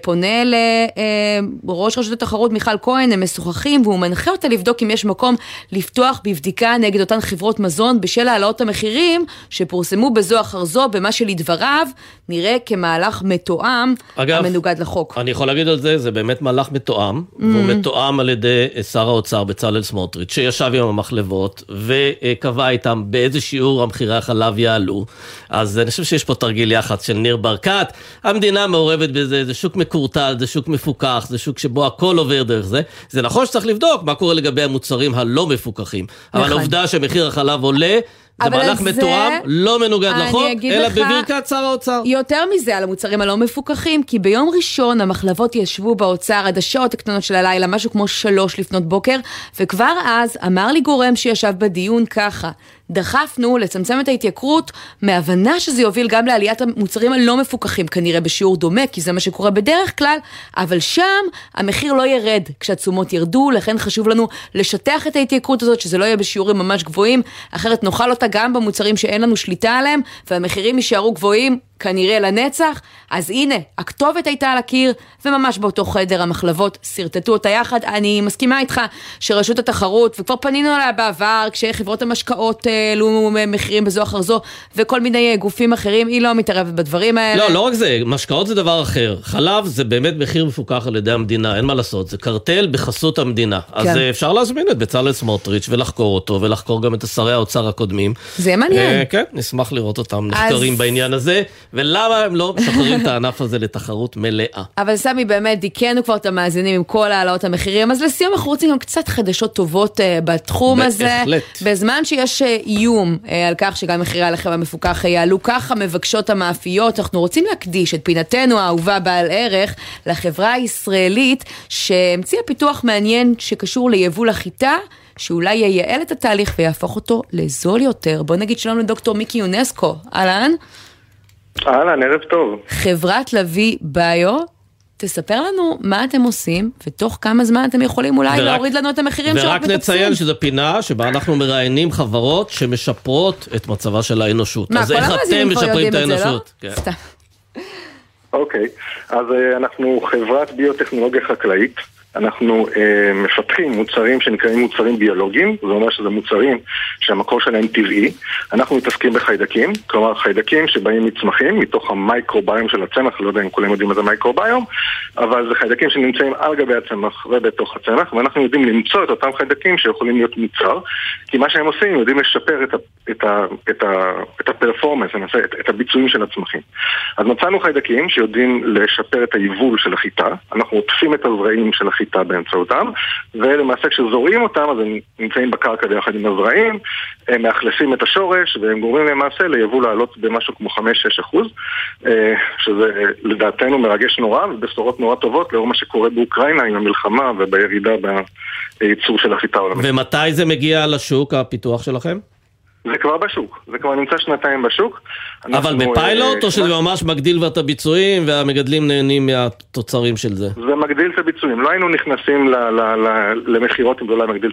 פונה לראש רשות התחרות מיכל כהן, הם משוחחים והוא מנחה אותה לבדוק אם יש מקום לפתוח בבדיקה נגד אותן חברות מזון בשל העלאות המחירים שפורסמו בזו אחר זו, במה שלדבריו נראה כמהלך מתואם המנוגד לחוק. אני יכול להגיד על זה, זה באמת מהלך מתואם, mm. והוא מתואם על ידי שר האוצר בצלאל סמוטריץ' שישב עם המחלבות וקבע איתם באיזה שיעור המחירי החלב יעלו. אז אני חושב שיש פה תרגיל יחד של ניר ברקת. המדינה מעורבת בזה, זה שוק מקורטל, זה שוק מפוקח, זה שוק שבו הכל עובר דרך זה. זה נכון שצריך לבדוק מה קורה לגבי המוצרים הלא מפוקחים, אבל נכון. העובדה שמחיר החלב עולה, זה מהלך מתואם, לא מנוגד לחוק, אלא בברכת שר האוצר. יותר מזה על המוצרים הלא מפוקחים, כי ביום ראשון המחלבות ישבו באוצר עד השעות הקטנות של הלילה, משהו כמו שלוש לפנות בוקר, וכבר אז אמר לי גורם שישב בדיון ככה, דחפנו לצמצם את ההתייקרות מהבנה שזה יוביל גם לעליית המוצרים הלא מפוקחים, כנראה בשיעור דומה, כי זה מה שקורה בדרך כלל, אבל שם המחיר לא ירד כשהתשומות ירדו, לכן חשוב לנו לשטח את ההתייקרות הזאת, שזה לא יהיה בשיעורים ממש גבוהים, אחרת נאכל אותה גם במוצרים שאין לנו שליטה עליהם, והמחירים יישארו גבוהים כנראה לנצח. אז הנה, הכתובת הייתה על הקיר, וממש באותו חדר המחלבות סרטטו אותה יחד. אני מסכימה איתך שרשות התחרות, וכבר פנינו עליה בעבר, כשחברות המשקעות העלו מחירים בזו אחר זו, וכל מיני גופים אחרים, היא לא מתערבת בדברים האלה. לא, לא רק זה, משקעות זה דבר אחר. חלב זה באמת מחיר מפוקח על ידי המדינה, אין מה לעשות, זה קרטל בחסות המדינה. כן. אז אפשר להזמין את בצלאל סמוטריץ' ולחקור אותו, ולחקור גם את שרי האוצר הקודמים. זה מעניין. כן, נשמח לראות אותם נחקרים בעניין הזה. ולמה הם לא משחררים את הענף הזה לתחרות מלאה? אבל סמי, באמת דיכנו כבר את המאזינים עם כל העלאות המחירים, אז לסיום אנחנו רוצים גם קצת חדשות טובות בתחום הזה. בזמן שיש איום על כך שגם מחירי הלחם המפוקח יעלו, ככה מבקשות המאפיות, אנחנו רוצים להקדיש את פינתנו האהובה בעל ערך לחברה הישראלית שהמציאה פיתוח מעניין שקשור ליבול החיטה, שאולי ייעל את התהליך ויהפוך אותו לזול יותר. בוא נגיד שלום לדוקטור מיקי יונסקו. אהלן? אהלן, ערב טוב. חברת לוי ביו, תספר לנו מה אתם עושים, ותוך כמה זמן אתם יכולים אולי ורק, להוריד לנו את המחירים שרק מטפסים. ורק נציין שזו פינה שבה אנחנו מראיינים חברות שמשפרות את מצבה של האנושות. מה, אז איך אתם משפרים את האנושות? לא? כן. סתם. אוקיי, אז אנחנו חברת ביוטכנולוגיה חקלאית, אנחנו אה, מפתחים מוצרים שנקראים מוצרים ביולוגיים, זה אומר שזה מוצרים שהמקור שלהם טבעי. אנחנו מתעסקים בחיידקים, כלומר חיידקים שבאים מצמחים, מתוך המייקרוביום של הצמח, לא יודע אם כולם יודעים את המייקרוביום, אבל זה חיידקים שנמצאים על גבי הצמח ובתוך הצמח, ואנחנו יודעים למצוא את אותם חיידקים שיכולים להיות מוצר, כי מה שהם עושים, יודעים לשפר את, ה, את, ה, את, ה, את הפרפורמנס, את, את הביצועים של הצמחים. אז מצאנו חיידקים שיודעים לשפר את היבול של החיטה, אנחנו עוטפים את הזרעים של החיטה באמצעותם, ולמעשה כשזורעים אותם אז הם נמצאים בקרקע ביחד עם הזרעים, הם מאכלסים את השורש והם גורמים למעשה ליבול לעלות במשהו כמו חמש עד שש אחוז, שזה לדעתנו מרגש נורא ובשורות נורא טובות לאור מה שקורה באוקראינה עם המלחמה ובירידה בייצור של החיטה העולמית. ומתי זה מגיע לשוק הפיתוח שלכם? זה כבר בשוק, זה כבר נמצא שנתיים בשוק. אבל בפיילוט או שזה ממש מגדיל את הביצועים והמגדלים נהנים מהתוצרים של זה? זה מגדיל את הביצועים, לא היינו נכנסים למחירות אם זה לא מגדיל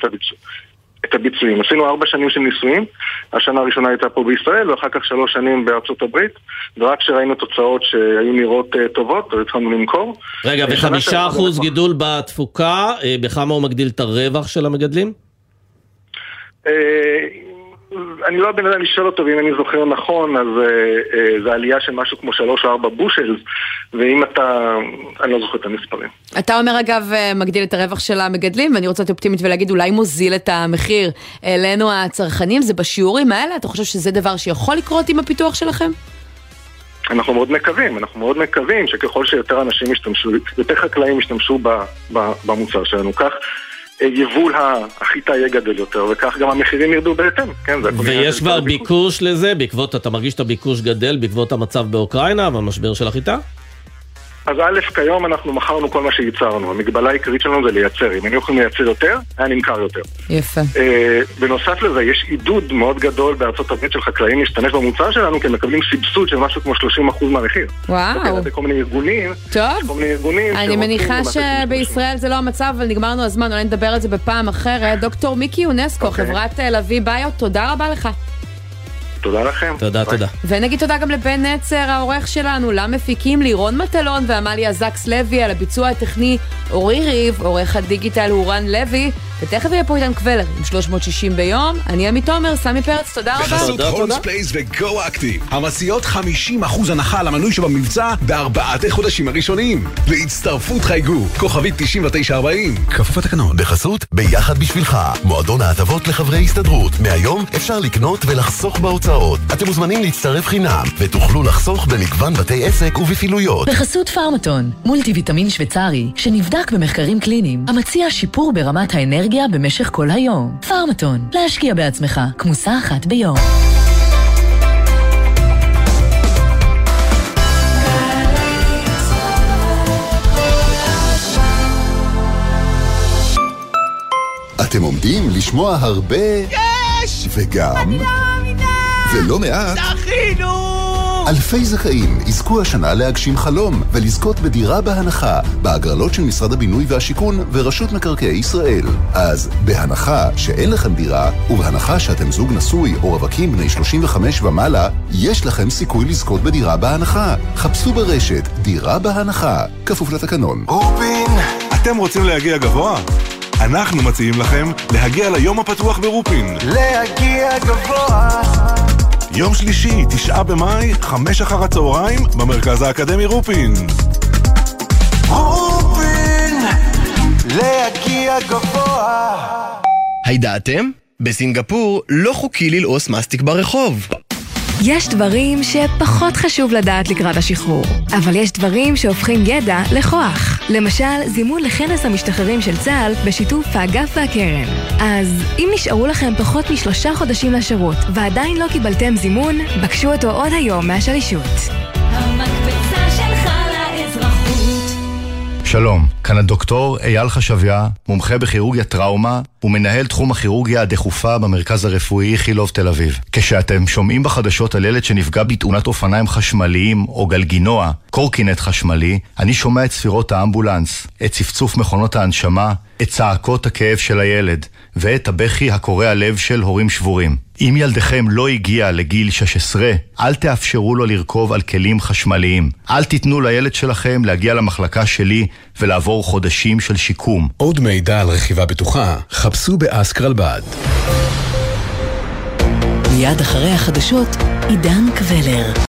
את הביצועים. עשינו ארבע שנים של ניסויים, השנה הראשונה הייתה פה בישראל ואחר כך שלוש שנים בארצות הברית, ורק שראינו תוצאות שהיו נראות טובות והתחלנו למכור. רגע, וחמישה אחוז גידול בתפוקה, בכמה הוא מגדיל את הרווח של המגדלים? אני לא בן אדם לשאול אותו, ואם אני זוכר נכון, אז אה, אה, זה עלייה של משהו כמו שלוש או ארבע בושל, ואם אתה, אני לא זוכר את המספרים. אתה אומר אגב, מגדיל את הרווח של המגדלים, ואני רוצה להיות אופטימית ולהגיד, אולי מוזיל את המחיר אלינו הצרכנים, זה בשיעורים האלה? אתה חושב שזה דבר שיכול לקרות עם הפיתוח שלכם? אנחנו מאוד מקווים, אנחנו מאוד מקווים שככל שיותר אנשים ישתמשו, יותר חקלאים ישתמשו ב, ב, במוצר שלנו, כך יבול החיטה יהיה גדול יותר, וכך גם המחירים ירדו בהתאם. כן, ויש כבר ביקוש לזה, בעקבות, אתה מרגיש את הביקוש גדל, בעקבות המצב באוקראינה והמשבר של החיטה? אז א', כיום אנחנו מכרנו כל מה שייצרנו, המגבלה העיקרית שלנו זה לייצר, אם היינו יכולים לייצר יותר, היה נמכר יותר. יפה. אה, בנוסף לזה, יש עידוד מאוד גדול בארצות הברית של חקלאים להשתמש במוצר שלנו, כי הם מקבלים סבסוד של משהו כמו שלושים אחוז מהמחיר. וואו. זה כל מיני ארגונים. טוב. כל מיני ארגונים. אני מניחה שבישראל זה לא המצב, אבל נגמרנו הזמן, אולי נדבר על זה בפעם אחרת. דוקטור מיקי יונסקו, חברת לוי ביו, תודה רבה לך. תודה לכם. תודה, תודה. ונגיד תודה גם לבן נצר, העורך שלנו, למפיקים לירון מטלון ועמליה זקס לוי, על הביצוע הטכני אורי ריב, עורך הדיגיטל הורן לוי, ותכף יהיה פה איתן קבלר עם שלוש מאות שישים ביום. אני עמית תומר, סמי פרץ, תודה רבה. תודה, תודה. המציאות חמישים אחוז הנחה על המנוי שבמבצע בארבעת החודשים הראשונים. להצטרפות חייגו, כוכבית תשעים ותשע ארבעים. כפוף התקנון, בחסות ביחד בשבילך. מועדון ההטבות לחברי הסתדרות. מהיום אפשר לקנות ולחסוך בהוצאות. אתם מוזמנים להצטרף חינם ותוכלו לחסוך במגוון בתי עסק ובפעילויות. בחסות פארמטון, מולטי ויטמין שוויצרי שנבדק במחקרים קליניים, המציע שיפור ברמת האנרגיה במשך כל היום. פארמטון, להשקיע בעצמך, כמוסה אחת ביום. אתם עומדים לשמוע הרבה וגם זה לא מעט. זכינו! אלפי זכאים יזכו השנה להגשים חלום ולזכות בדירה בהנחה בהגרלות של משרד הבינוי והשיכון ורשות מקרקעי ישראל. אז בהנחה שאין לכם דירה ובהנחה שאתם זוג נשוי או רווקים בני שלושים וחמש ומעלה, יש לכם סיכוי לזכות בדירה בהנחה. חפשו ברשת דירה בהנחה, כפוף לתקנון. רופין, אתם רוצים להגיע גבוה? אנחנו מציעים לכם להגיע ליום הפתוח ברופין. להגיע גבוה. יום שלישי, תשעה במאי, חמש אחר הצהריים, במרכז האקדמי רופין. רופין, להגיע גבוה. הידעתם? בסינגפור לא חוקי ללעוס מסטיק ברחוב. יש דברים שפחות חשוב לדעת לקראת השחרור, אבל יש דברים שהופכים ידע לכוח. למשל, זימון לכנס המשתחררים של צה"ל בשיתוף האגף והקרן. אז אם נשארו לכם פחות משלושה חודשים לשירות ועדיין לא קיבלתם זימון, בקשו אותו עוד היום מהשלישות. המקפצה שלך לאזרחות. שלום, כאן הדוקטור אייל חשביה, מומחה בכירורגיה טראומה ומנהל תחום הכירורגיה הדחופה במרכז הרפואי חילוב תל אביב. כשאתם שומעים בחדשות על ילד שנפגע בתאונת אופניים חשמליים או גלגינוע, קורקינט חשמלי, אני שומע את ספירות האמבולנס, את צפצוף מכונות ההנשמה, את צעקות הכאב של הילד ואת הבכי הקורע הלב של הורים שבורים. אם ילדכם לא הגיע לגיל שש עשרה, אל תאפשרו לו לרכוב על כלים חשמליים. אל תיתנו לילד שלכם להגיע למחלקה שלי ולעבור חודשים של שיקום. עוד מידע על רכיבה בטוחה, חפשו באסקרלבד. מיד אחרי החדשות, עידן קבלר.